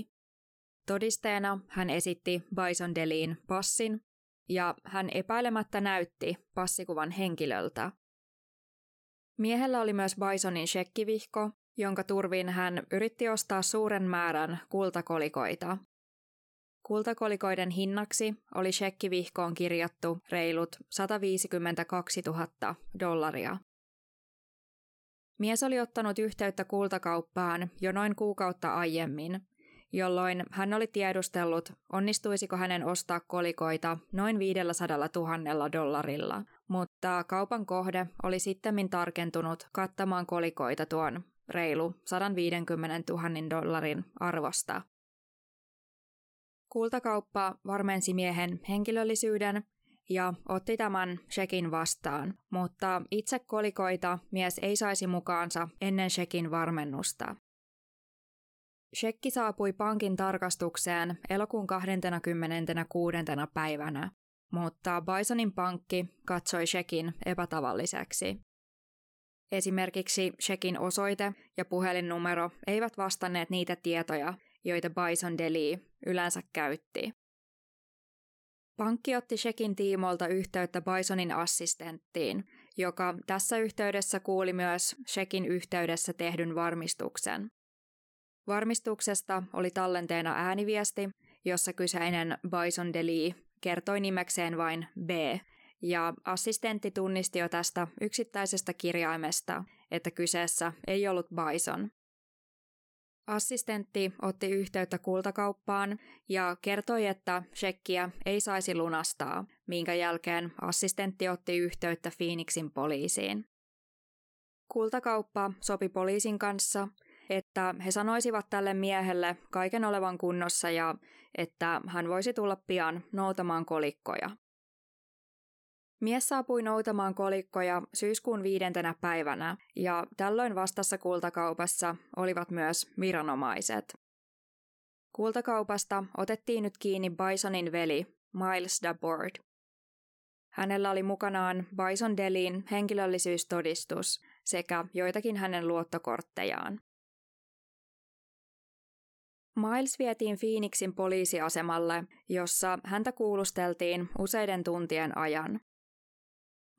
Todisteena hän esitti Bison Deleen passin ja hän epäilemättä näytti passikuvan henkilöltä. Miehellä oli myös Bisonin shekkivihko, jonka turvin hän yritti ostaa suuren määrän kultakolikoita. Kultakolikoiden hinnaksi oli shekkivihkoon kirjattu reilut sataviisikymmentäkaksituhatta dollaria. Mies oli ottanut yhteyttä kultakauppaan jo noin kuukautta aiemmin, jolloin hän oli tiedustellut, onnistuisiko hänen ostaa kolikoita noin viisisataa tuhatta dollarilla, mutta kaupan kohde oli sittemmin tarkentunut kattamaan kolikoita tuon reilu sataviisikymmentätuhatta dollarin arvosta. Kultakauppa varmensi miehen henkilöllisyyden ja otti tämän shekin vastaan, mutta itse kolikoita mies ei saisi mukaansa ennen shekin varmennusta. Shekki saapui pankin tarkastukseen elokuun kahdeskymmeneskuudes päivänä, mutta Bisonin pankki katsoi shekin epätavalliseksi. Esimerkiksi shekin osoite ja puhelinnumero eivät vastanneet niitä tietoja, joita Bison Dele yleensä käytti. Pankki otti shekin tiimoilta yhteyttä Bisonin assistenttiin, joka tässä yhteydessä kuuli myös shekin yhteydessä tehdyn varmistuksen. Varmistuksesta oli tallenteena ääniviesti, jossa kyseinen Bison Dele kertoi nimekseen vain B, ja assistentti tunnisti jo tästä yksittäisestä kirjaimesta, että kyseessä ei ollut Bison. Assistentti otti yhteyttä kultakauppaan ja kertoi, että shekkiä ei saisi lunastaa, minkä jälkeen assistentti otti yhteyttä Phoenixin poliisiin. Kultakauppa sopi poliisin kanssa, että he sanoisivat tälle miehelle kaiken olevan kunnossa ja että hän voisi tulla pian noutamaan kolikkoja. Mies saapui noutamaan kolikkoja syyskuun viidentenä päivänä ja tällöin vastassa kultakaupassa olivat myös viranomaiset. Kultakaupasta otettiin nyt kiinni Bisonin veli Miles Dabord. Hänellä oli mukanaan Bison Deleen henkilöllisyystodistus sekä joitakin hänen luottokorttejaan. Miles vietiin Phoenixin poliisiasemalle, jossa häntä kuulusteltiin useiden tuntien ajan.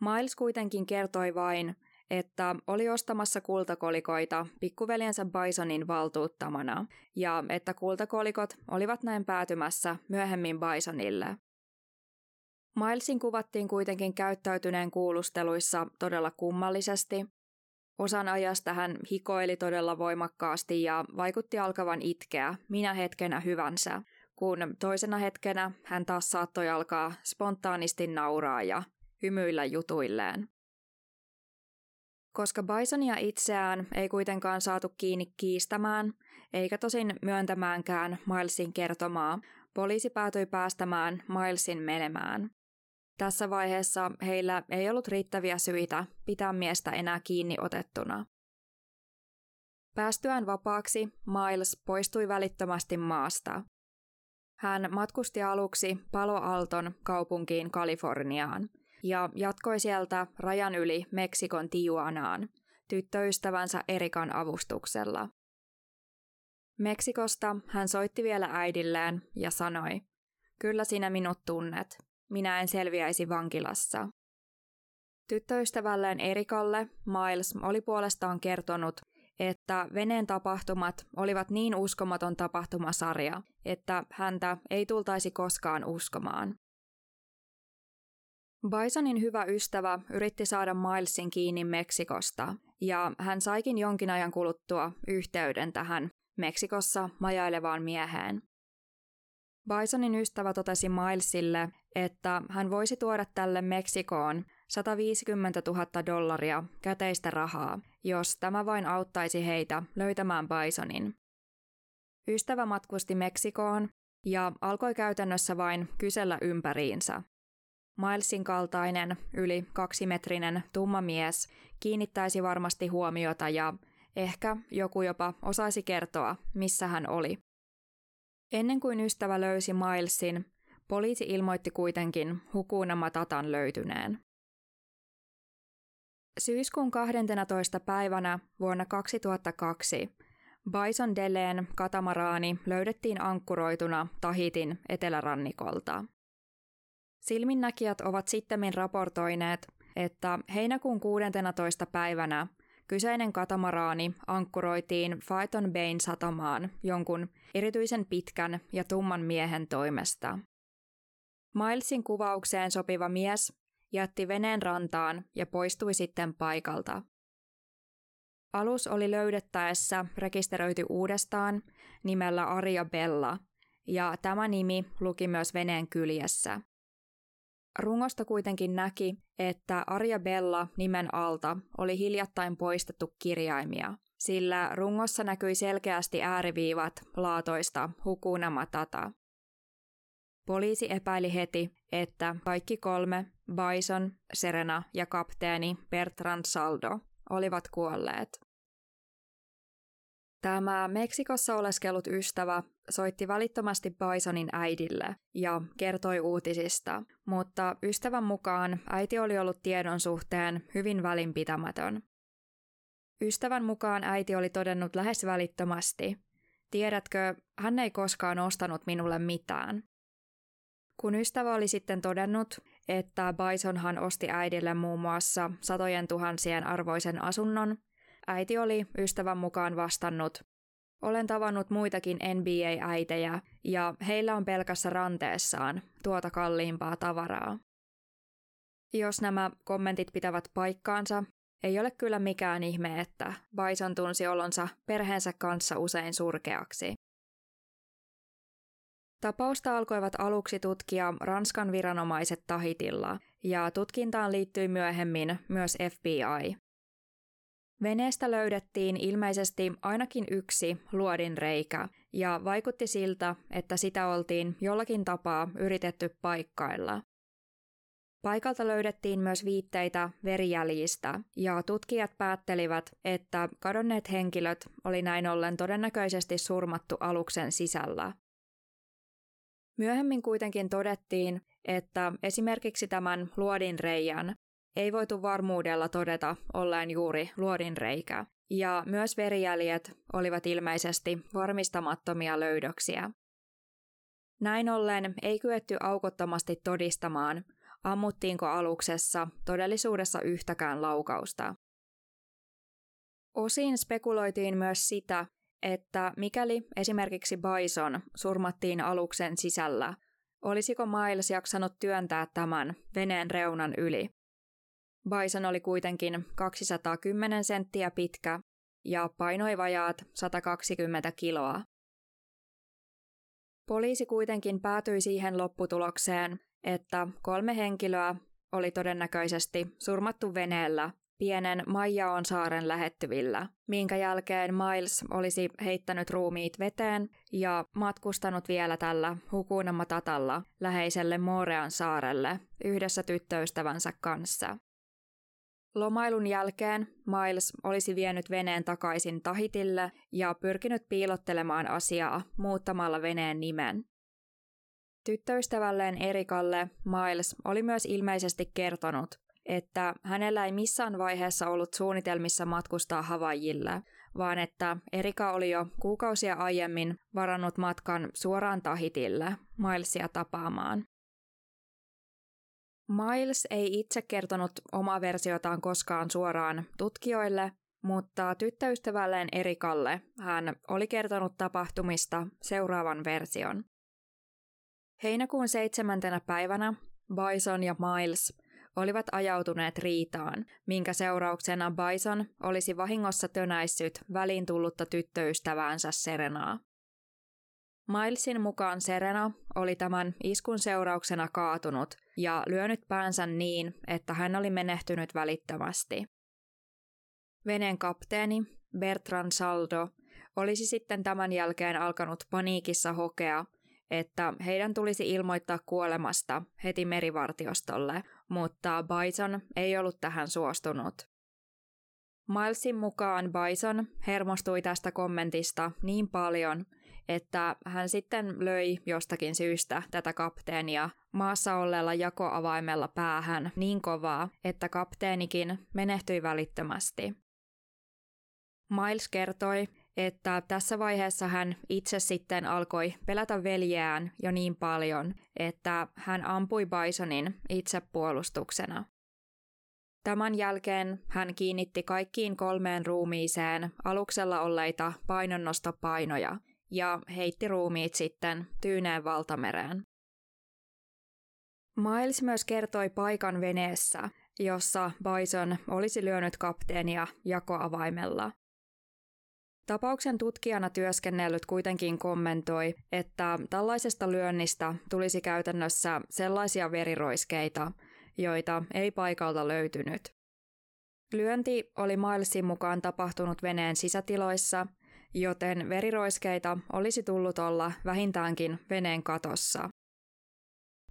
Miles kuitenkin kertoi vain, että oli ostamassa kultakolikoita pikkuveljensä Bisonin valtuuttamana ja että kultakolikot olivat näin päätymässä myöhemmin Bisonille. Milesin kuvattiin kuitenkin käyttäytyneen kuulusteluissa todella kummallisesti. Osan ajasta hän hikoili todella voimakkaasti ja vaikutti alkavan itkeä minä hetkenä hyvänsä, kun toisena hetkenä hän taas saattoi alkaa spontaanisti nauraa ja hymyillä jutuilleen. Koska Bisonia itseään ei kuitenkaan saatu kiinni kiistämään, eikä tosin myöntämäänkään Milesin kertomaa, poliisi päätyi päästämään Milesin menemään. Tässä vaiheessa heillä ei ollut riittäviä syitä pitää miestä enää kiinni otettuna. Päästyään vapaaksi Miles poistui välittömästi maasta. Hän matkusti aluksi Palo Alton kaupunkiin Kaliforniaan ja jatkoi sieltä rajan yli Meksikon Tijuanaan tyttöystävänsä Erikan avustuksella. Meksikosta hän soitti vielä äidilleen ja sanoi, "Kyllä sinä minut tunnet. Minä en selviäisi vankilassa." Tyttöystävälleen Erikalle Miles oli puolestaan kertonut, että veneen tapahtumat olivat niin uskomaton tapahtumasarja, että häntä ei tultaisi koskaan uskomaan. Bisonin hyvä ystävä yritti saada Milesin kiinni Meksikosta, ja hän saikin jonkin ajan kuluttua yhteyden tähän Meksikossa majailevaan mieheen. Bisonin ystävä totesi Milesille, että hän voisi tuoda tälle Meksikoon sataviisikymmentätuhatta dollaria käteistä rahaa, jos tämä vain auttaisi heitä löytämään Bisonin. Ystävä matkusti Meksikoon ja alkoi käytännössä vain kysellä ympäriinsä. Milesin kaltainen, yli kaksimetrinen tumma mies kiinnittäisi varmasti huomiota ja ehkä joku jopa osaisi kertoa, missä hän oli. Ennen kuin ystävä löysi Milesin, poliisi ilmoitti kuitenkin Hakuna Matatan löytyneen. Syyskuun kahdentenatoista päivänä vuonna kaksituhattakaksi Bison Deleen katamaraani löydettiin ankkuroituna Tahitin etelärannikolta. Silminnäkijät ovat sittemmin raportoineet, että heinäkuun kuudenteenatoista päivänä kyseinen katamaraani ankkuroitiin Phaeton Bayn satamaan jonkun erityisen pitkän ja tumman miehen toimesta. Milesin kuvaukseen sopiva mies jätti veneen rantaan ja poistui sitten paikalta. Alus oli löydettäessä rekisteröity uudestaan nimellä Ariabella, ja tämä nimi luki myös veneen kyljessä. Rungosta kuitenkin näki, että Ariabella nimen alta oli hiljattain poistettu kirjaimia, sillä rungossa näkyi selkeästi ääriviivat laatoista Hakuna Matata. Poliisi epäili heti, että kaikki kolme, Bison, Serena ja kapteeni Bertrand Saldo, olivat kuolleet. Tämä Meksikossa oleskellut ystävä soitti välittömästi Bisonin äidille ja kertoi uutisista, mutta ystävän mukaan äiti oli ollut tiedon suhteen hyvin välinpitämätön. Ystävän mukaan äiti oli todennut lähes välittömästi, tiedätkö, hän ei koskaan ostanut minulle mitään. Kun ystävä oli sitten todennut, että Bisonhan osti äidille muun muassa satojen tuhansien arvoisen asunnon, äiti oli ystävän mukaan vastannut, olen tavannut muitakin N B A-äitejä ja heillä on pelkässä ranteessaan tuota kalliimpaa tavaraa. Jos nämä kommentit pitävät paikkaansa, ei ole kyllä mikään ihme, että Bison tunsi olonsa perheensä kanssa usein surkeaksi. Tapausta alkoivat aluksi tutkia Ranskan viranomaiset Tahitilla, ja tutkintaan liittyi myöhemmin myös F B I. Veneestä löydettiin ilmeisesti ainakin yksi luodinreikä, ja vaikutti siltä, että sitä oltiin jollakin tapaa yritetty paikkailla. Paikalta löydettiin myös viitteitä verijäljistä, ja tutkijat päättelivät, että kadonneet henkilöt oli näin ollen todennäköisesti surmattu aluksen sisällä. Myöhemmin kuitenkin todettiin, että esimerkiksi tämän luodinreiän ei voitu varmuudella todeta olleen juuri luodinreikä, ja myös verijäljet olivat ilmeisesti varmistamattomia löydöksiä. Näin ollen ei kyetty aukottomasti todistamaan, ammuttiinko aluksessa todellisuudessa yhtäkään laukausta. Osin spekuloitiin myös sitä, että mikäli esimerkiksi Bison surmattiin aluksen sisällä, olisiko Miles jaksanut työntää tämän veneen reunan yli. Bison oli kuitenkin kaksisataakymmenen senttiä pitkä ja painoi vajaat satakaksikymmentä kiloa. Poliisi kuitenkin päätyi siihen lopputulokseen, että kolme henkilöä oli todennäköisesti surmattu veneellä pienen Maijaon saaren lähettyvillä, minkä jälkeen Miles olisi heittänyt ruumiit veteen ja matkustanut vielä tällä Hakuna Matatalla läheiselle Moorean saarelle yhdessä tyttöystävänsä kanssa. Lomailun jälkeen Miles olisi vienyt veneen takaisin Tahitille ja pyrkinyt piilottelemaan asiaa muuttamalla veneen nimen. Tyttöystävälleen Erikalle Miles oli myös ilmeisesti kertonut, että hänellä ei missään vaiheessa ollut suunnitelmissa matkustaa Havaijille, vaan että Erika oli jo kuukausia aiemmin varannut matkan suoraan Tahitille Milesia tapaamaan. Miles ei itse kertonut omaa versiotaan koskaan suoraan tutkijoille, Mutta tyttöystävälleen Erikalle hän oli kertonut tapahtumista seuraavan version. Heinäkuun seitsemäntenä päivänä Bison ja Miles olivat ajautuneet riitaan, minkä seurauksena Bison olisi vahingossa tönäissyt väliin tullutta tyttöystäväänsä Serenaa. Milesin mukaan Serena oli tämän iskun seurauksena kaatunut ja lyönyt päänsä niin, että hän oli menehtynyt välittömästi. Veneen kapteeni Bertrand Saldo olisi sitten tämän jälkeen alkanut paniikissa hokea, että heidän tulisi ilmoittaa kuolemasta heti merivartiostolle, mutta Bison ei ollut tähän suostunut. Milesin mukaan Bison hermostui tästä kommentista niin paljon, että hän sitten löi jostakin syystä tätä kapteenia maassa olleella jakoavaimella päähän niin kovaa, että kapteenikin menehtyi välittömästi. Miles kertoi, että tässä vaiheessa hän itse sitten alkoi pelätä veljeään jo niin paljon, että hän ampui Bisonin itsepuolustuksena. Tämän jälkeen hän kiinnitti kaikkiin kolmeen ruumiiseen aluksella olleita painonnostopainoja ja heitti ruumiit sitten Tyyneen valtamereen. Miles myös kertoi paikan veneessä, jossa Bison olisi lyönyt kapteenia jakoavaimella. Tapauksen tutkijana työskennellyt kuitenkin kommentoi, että tällaisesta lyönnistä tulisi käytännössä sellaisia veriroiskeita, joita ei paikalta löytynyt. Lyönti oli Milesin mukaan tapahtunut veneen sisätiloissa, joten veriroiskeita olisi tullut olla vähintäänkin veneen katossa.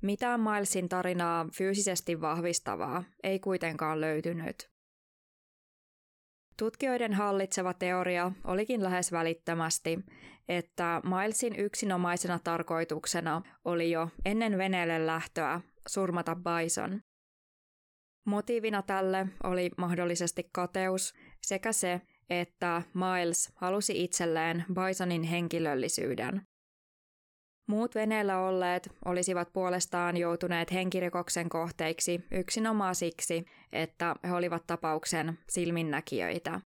Mitään Milesin tarinaa fyysisesti vahvistavaa ei kuitenkaan löytynyt. Tutkijoiden hallitseva teoria olikin lähes välittömästi, että Milesin yksinomaisena tarkoituksena oli jo ennen veneelle lähtöä surmata Bison. Motiivina tälle oli mahdollisesti kateus sekä se, että Miles halusi itselleen Bisonin henkilöllisyyden. Muut veneellä olleet olisivat puolestaan joutuneet henkirikoksen kohteiksi yksinomaan siksi, että he olivat tapauksen silminnäkijöitä.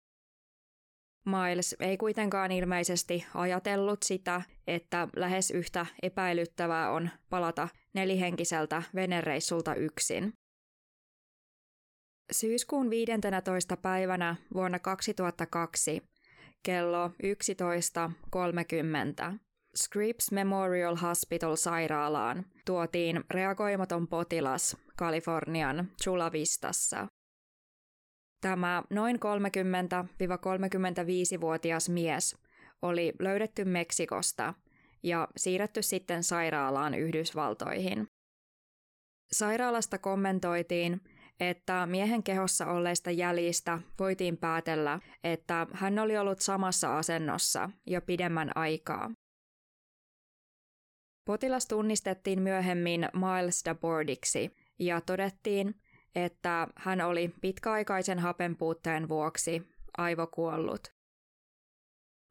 Miles ei kuitenkaan ilmeisesti ajatellut sitä, että lähes yhtä epäilyttävää on palata nelihenkiseltä venereissulta yksin. Syyskuun viidentenätoista päivänä vuonna kaksituhattakaksi kello yksitoista kolmekymmentä. Scripps Memorial Hospital-sairaalaan tuotiin reagoimaton potilas Kalifornian Chula Vistassa. Tämä noin kolmekymmentä–kolmekymmentäviisivuotias mies oli löydetty Meksikosta ja siirretty sitten sairaalaan Yhdysvaltoihin. Sairaalasta kommentoitiin, että miehen kehossa olleista jäljistä voitiin päätellä, että hän oli ollut samassa asennossa jo pidemmän aikaa. Potilas tunnistettiin myöhemmin Miles Dabordiksi ja todettiin, että hän oli pitkäaikaisen hapenpuutteen vuoksi aivokuollut.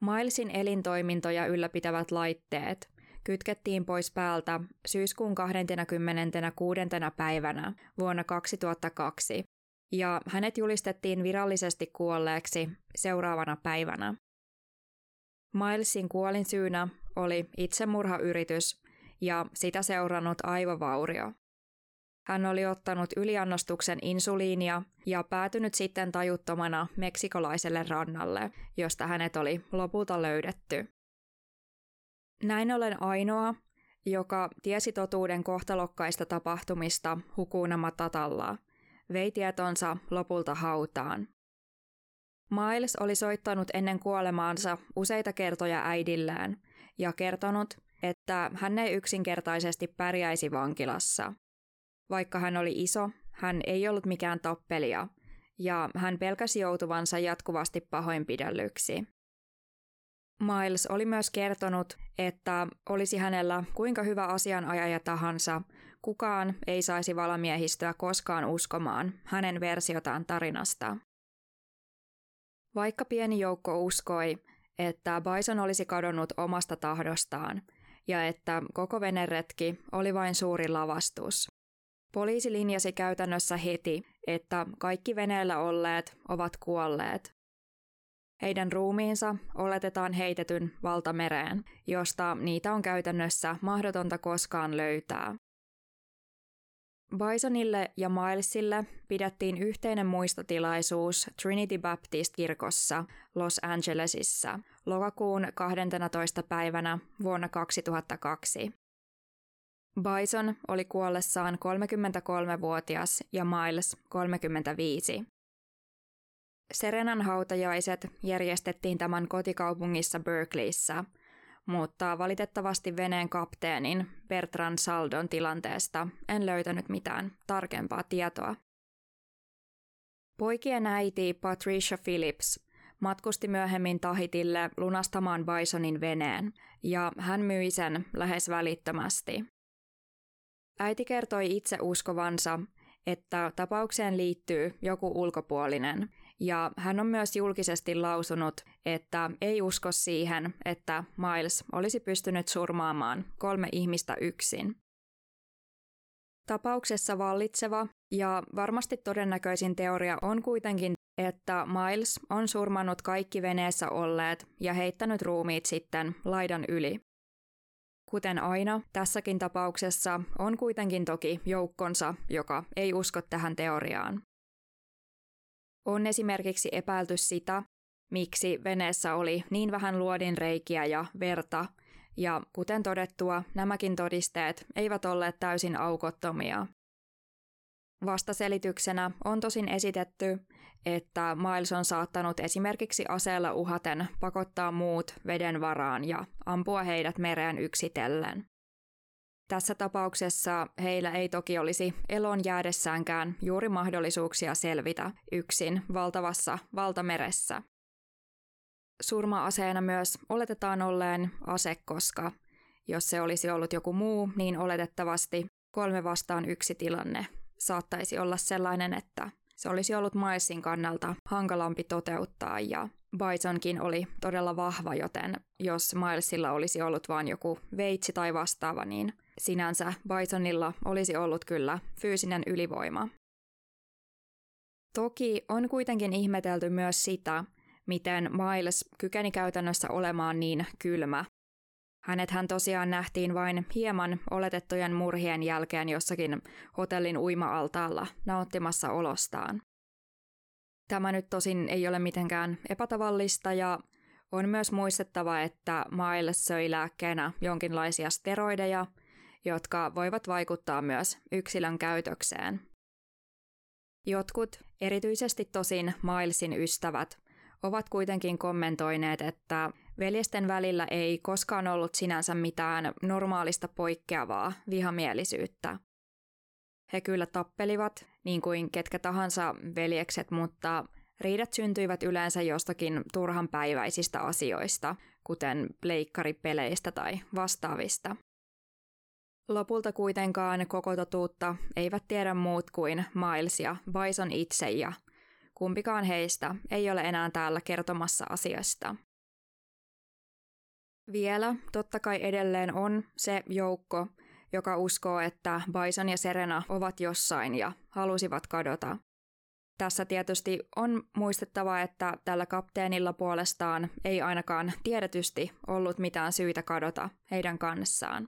Milesin elintoimintoja ylläpitävät laitteet kytkettiin pois päältä syyskuun kahdeskymmeneskuudes päivänä vuonna kaksituhattakaksi ja hänet julistettiin virallisesti kuolleeksi seuraavana päivänä. Milesin kuolinsyynä oli itsemurhayritys ja sitä seurannut aivovaurio. Hän oli ottanut yliannostuksen insuliinia ja päätynyt sitten tajuttomana meksikolaiselle rannalle, josta hänet oli lopulta löydetty. Näin ollen ainoa, joka tiesi totuuden kohtalokkaista tapahtumista Hakuna Matatalla, vei tietonsa lopulta hautaan. Miles oli soittanut ennen kuolemaansa useita kertoja äidillään ja kertonut, että hän ei yksinkertaisesti pärjäisi vankilassa. Vaikka hän oli iso, hän ei ollut mikään tappelija ja hän pelkäsi joutuvansa jatkuvasti pahoinpidellyksi. Miles oli myös kertonut, että olisi hänellä kuinka hyvä asianajaja tahansa, kukaan ei saisi valamiehistöä koskaan uskomaan hänen versiotaan tarinasta. Vaikka pieni joukko uskoi, että Bison olisi kadonnut omasta tahdostaan ja että koko veneretki oli vain suuri lavastus, poliisi linjasi käytännössä heti, että kaikki veneellä olleet ovat kuolleet. Heidän ruumiinsa oletetaan heitetyn valtamereen, josta niitä on käytännössä mahdotonta koskaan löytää. Bisonille ja Milesille pidettiin yhteinen muistotilaisuus Trinity Baptist-kirkossa Los Angelesissa lokakuun kahdenteenatoista päivänä vuonna kaksituhattakaksi. Bison oli kuollessaan kolmekymmentäkolmevuotias ja Miles kolmekymmentäviisi. Serenan hautajaiset järjestettiin tämän kotikaupungissa Berkeleyssä, mutta valitettavasti veneen kapteenin Bertrand Saldon tilanteesta en löytänyt mitään tarkempaa tietoa. Poikien äiti Patricia Phillips matkusti myöhemmin Tahitille lunastamaan Bisonin veneen, ja hän myi sen lähes välittömästi. Äiti kertoi itse uskovansa, että tapaukseen liittyy joku ulkopuolinen, ja hän on myös julkisesti lausunut, että ei usko siihen, että Miles olisi pystynyt surmaamaan kolme ihmistä yksin. Tapauksessa vallitseva ja varmasti todennäköisin teoria on kuitenkin, että Miles on surmannut kaikki veneessä olleet ja heittänyt ruumiit sitten laidan yli. Kuten aina, tässäkin tapauksessa on kuitenkin toki joukkonsa, joka ei usko tähän teoriaan. On esimerkiksi epäilty sitä, miksi veneessä oli niin vähän luodinreikiä ja verta, ja kuten todettua, nämäkin todisteet eivät olleet täysin aukottomia. Vastaselityksenä on tosin esitetty, että Miles on saattanut esimerkiksi aseella uhaten pakottaa muut veden varaan ja ampua heidät mereen yksitellen. Tässä tapauksessa heillä ei toki olisi eloon jäädessäänkään juuri mahdollisuuksia selvitä yksin valtavassa valtameressä. Surma-aseena myös oletetaan olleen ase, koska jos se olisi ollut joku muu, niin oletettavasti kolme vastaan yksi tilanne saattaisi olla sellainen, että se olisi ollut Milesin kannalta hankalampi toteuttaa, ja Bisonkin oli todella vahva, joten jos Milesilla olisi ollut vain joku veitsi tai vastaava, niin sinänsä Bisonilla olisi ollut kyllä fyysinen ylivoima. Toki on kuitenkin ihmetelty myös sitä, miten Miles kykeni käytännössä olemaan niin kylmä. Hänethän tosiaan nähtiin vain hieman oletettujen murhien jälkeen jossakin hotellin uima-altaalla nauttimassa olostaan. Tämä nyt tosin ei ole mitenkään epätavallista, ja on myös muistettava, että Miles söi lääkkeenä jonkinlaisia steroideja, jotka voivat vaikuttaa myös yksilön käytökseen. Jotkut, erityisesti tosin Milesin ystävät, ovat kuitenkin kommentoineet, että veljesten välillä ei koskaan ollut sinänsä mitään normaalista poikkeavaa vihamielisyyttä. He kyllä tappelivat, niin kuin ketkä tahansa veljekset, mutta riidat syntyivät yleensä jostakin turhanpäiväisistä asioista, kuten pleikkaripeleistä tai vastaavista. Lopulta kuitenkaan koko totuutta eivät tiedä muut kuin Miles ja Bison itse, ja kumpikaan heistä ei ole enää täällä kertomassa asiasta. Vielä totta kai edelleen on se joukko, joka uskoo, että Bison ja Serena ovat jossain ja halusivat kadota. Tässä tietysti on muistettava, että tällä kapteenilla puolestaan ei ainakaan tiedetysti ollut mitään syytä kadota heidän kanssaan.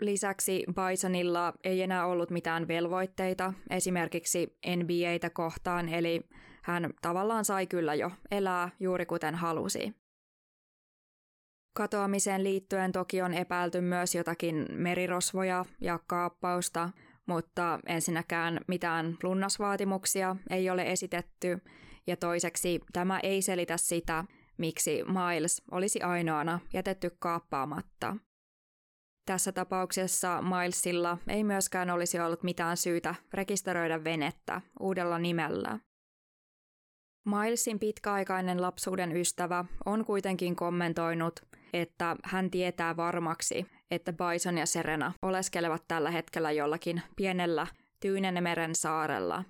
Lisäksi Bisonilla ei enää ollut mitään velvoitteita, esimerkiksi N B A:tä kohtaan, eli hän tavallaan sai kyllä jo elää juuri kuten halusi. Katoamiseen liittyen toki on epäilty myös jotakin merirosvoja ja kaappausta, mutta ensinnäkään mitään lunnasvaatimuksia ei ole esitetty, ja toiseksi tämä ei selitä sitä, miksi Miles olisi ainoana jätetty kaappaamatta. Tässä tapauksessa Milesilla ei myöskään olisi ollut mitään syytä rekisteröidä venettä uudella nimellä. Milesin pitkäaikainen lapsuuden ystävä on kuitenkin kommentoinut, että hän tietää varmaksi, että Bison ja Serena oleskelevat tällä hetkellä jollakin pienellä Tyynenmeren saarella.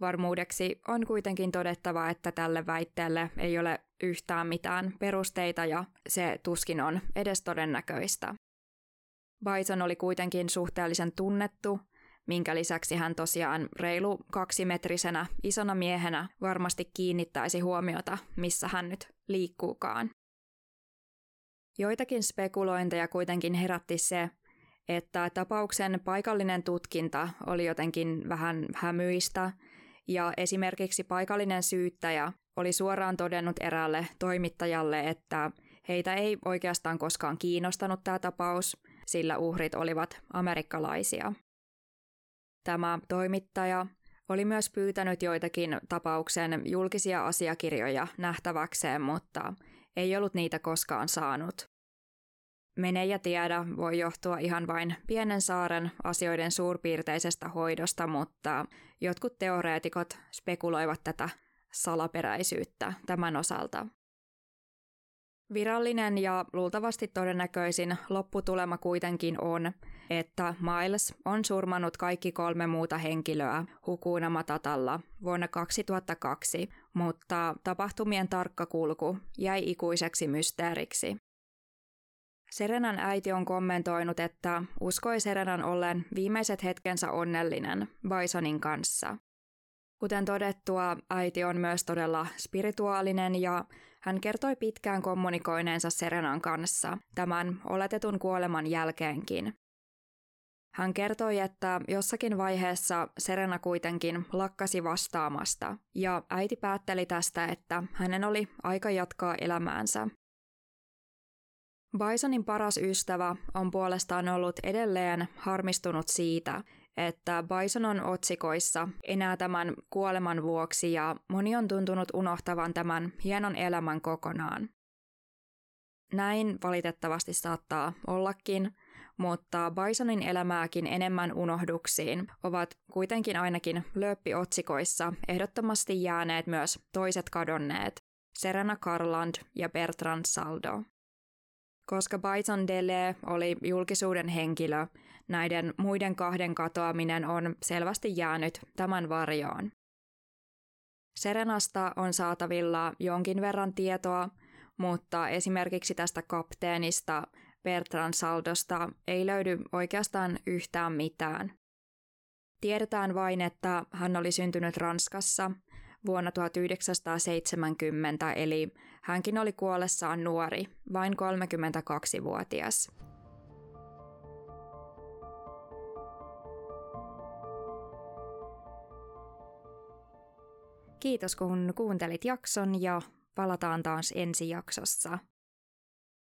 Varmuudeksi on kuitenkin todettava, että tälle väitteelle ei ole yhtään mitään perusteita, ja se tuskin on edes todennäköistä. Bison oli kuitenkin suhteellisen tunnettu, minkä lisäksi hän tosiaan reilu kaksimetrisenä isona miehenä varmasti kiinnittäisi huomiota, missä hän nyt liikkuukaan. Joitakin spekulointeja kuitenkin herätti se, että tapauksen paikallinen tutkinta oli jotenkin vähän hämyistä, ja esimerkiksi paikallinen syyttäjä oli suoraan todennut eräälle toimittajalle, että heitä ei oikeastaan koskaan kiinnostanut tämä tapaus, sillä uhrit olivat amerikkalaisia. Tämä toimittaja oli myös pyytänyt joitakin tapauksen julkisia asiakirjoja nähtäväkseen, mutta ei ollut niitä koskaan saanut. Mene ja tiedä voi johtua ihan vain pienen saaren asioiden suurpiirteisestä hoidosta, mutta jotkut teoreetikot spekuloivat tätä salaperäisyyttä tämän osalta. Virallinen ja luultavasti todennäköisin lopputulema kuitenkin on, että Miles on surmannut kaikki kolme muuta henkilöä Hakuna Matatalla vuonna kaksituhattakaksi, mutta tapahtumien tarkka kulku jäi ikuiseksi mysteeriksi. Serenan äiti on kommentoinut, että uskoi Serenan olleen viimeiset hetkensä onnellinen Bisonin kanssa. Kuten todettua, äiti on myös todella spirituaalinen ja hän kertoi pitkään kommunikoineensa Serenan kanssa tämän oletetun kuoleman jälkeenkin. Hän kertoi, että jossakin vaiheessa Serena kuitenkin lakkasi vastaamasta ja äiti päätteli tästä, että hänen oli aika jatkaa elämäänsä. Bisonin paras ystävä on puolestaan ollut edelleen harmistunut siitä, että Bison on otsikoissa enää tämän kuoleman vuoksi ja moni on tuntunut unohtavan tämän hienon elämän kokonaan. Näin valitettavasti saattaa ollakin, mutta Bisonin elämääkin enemmän unohduksiin ovat kuitenkin ainakin lööppiotsikoissa ehdottomasti jääneet myös toiset kadonneet, Serena Karlan ja Bertrand Saldo. Koska Bison Dele oli julkisuuden henkilö, näiden muiden kahden katoaminen on selvästi jäänyt tämän varjoon. Serenasta on saatavilla jonkin verran tietoa, mutta esimerkiksi tästä kapteenista Bertrand Saldosta ei löydy oikeastaan yhtään mitään. Tiedetään vain, että hän oli syntynyt Ranskassa vuonna tuhatyhdeksänsataaseitsemänkymmentä, eli hänkin oli kuollessaan nuori, vain kolmekymmentäkaksivuotias. Kiitos kun kuuntelit jakson ja palataan taas ensi jaksossa.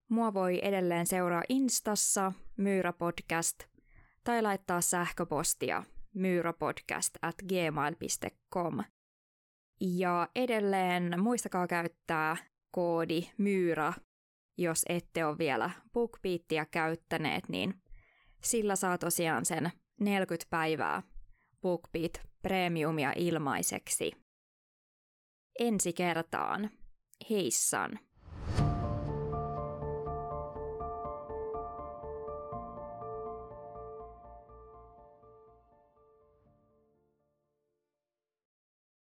Mua voi edelleen seuraa Instassa myyräpodcast tai laittaa sähköpostia myyräpodcast at gmail piste com. Ja edelleen muistakaa käyttää koodi myyrä, jos ette ole vielä BookBeatia käyttäneet, niin sillä saa tosiaan sen neljäkymmentä päivää BookBeat Premiumia ilmaiseksi. Ensi kertaan. Heissan!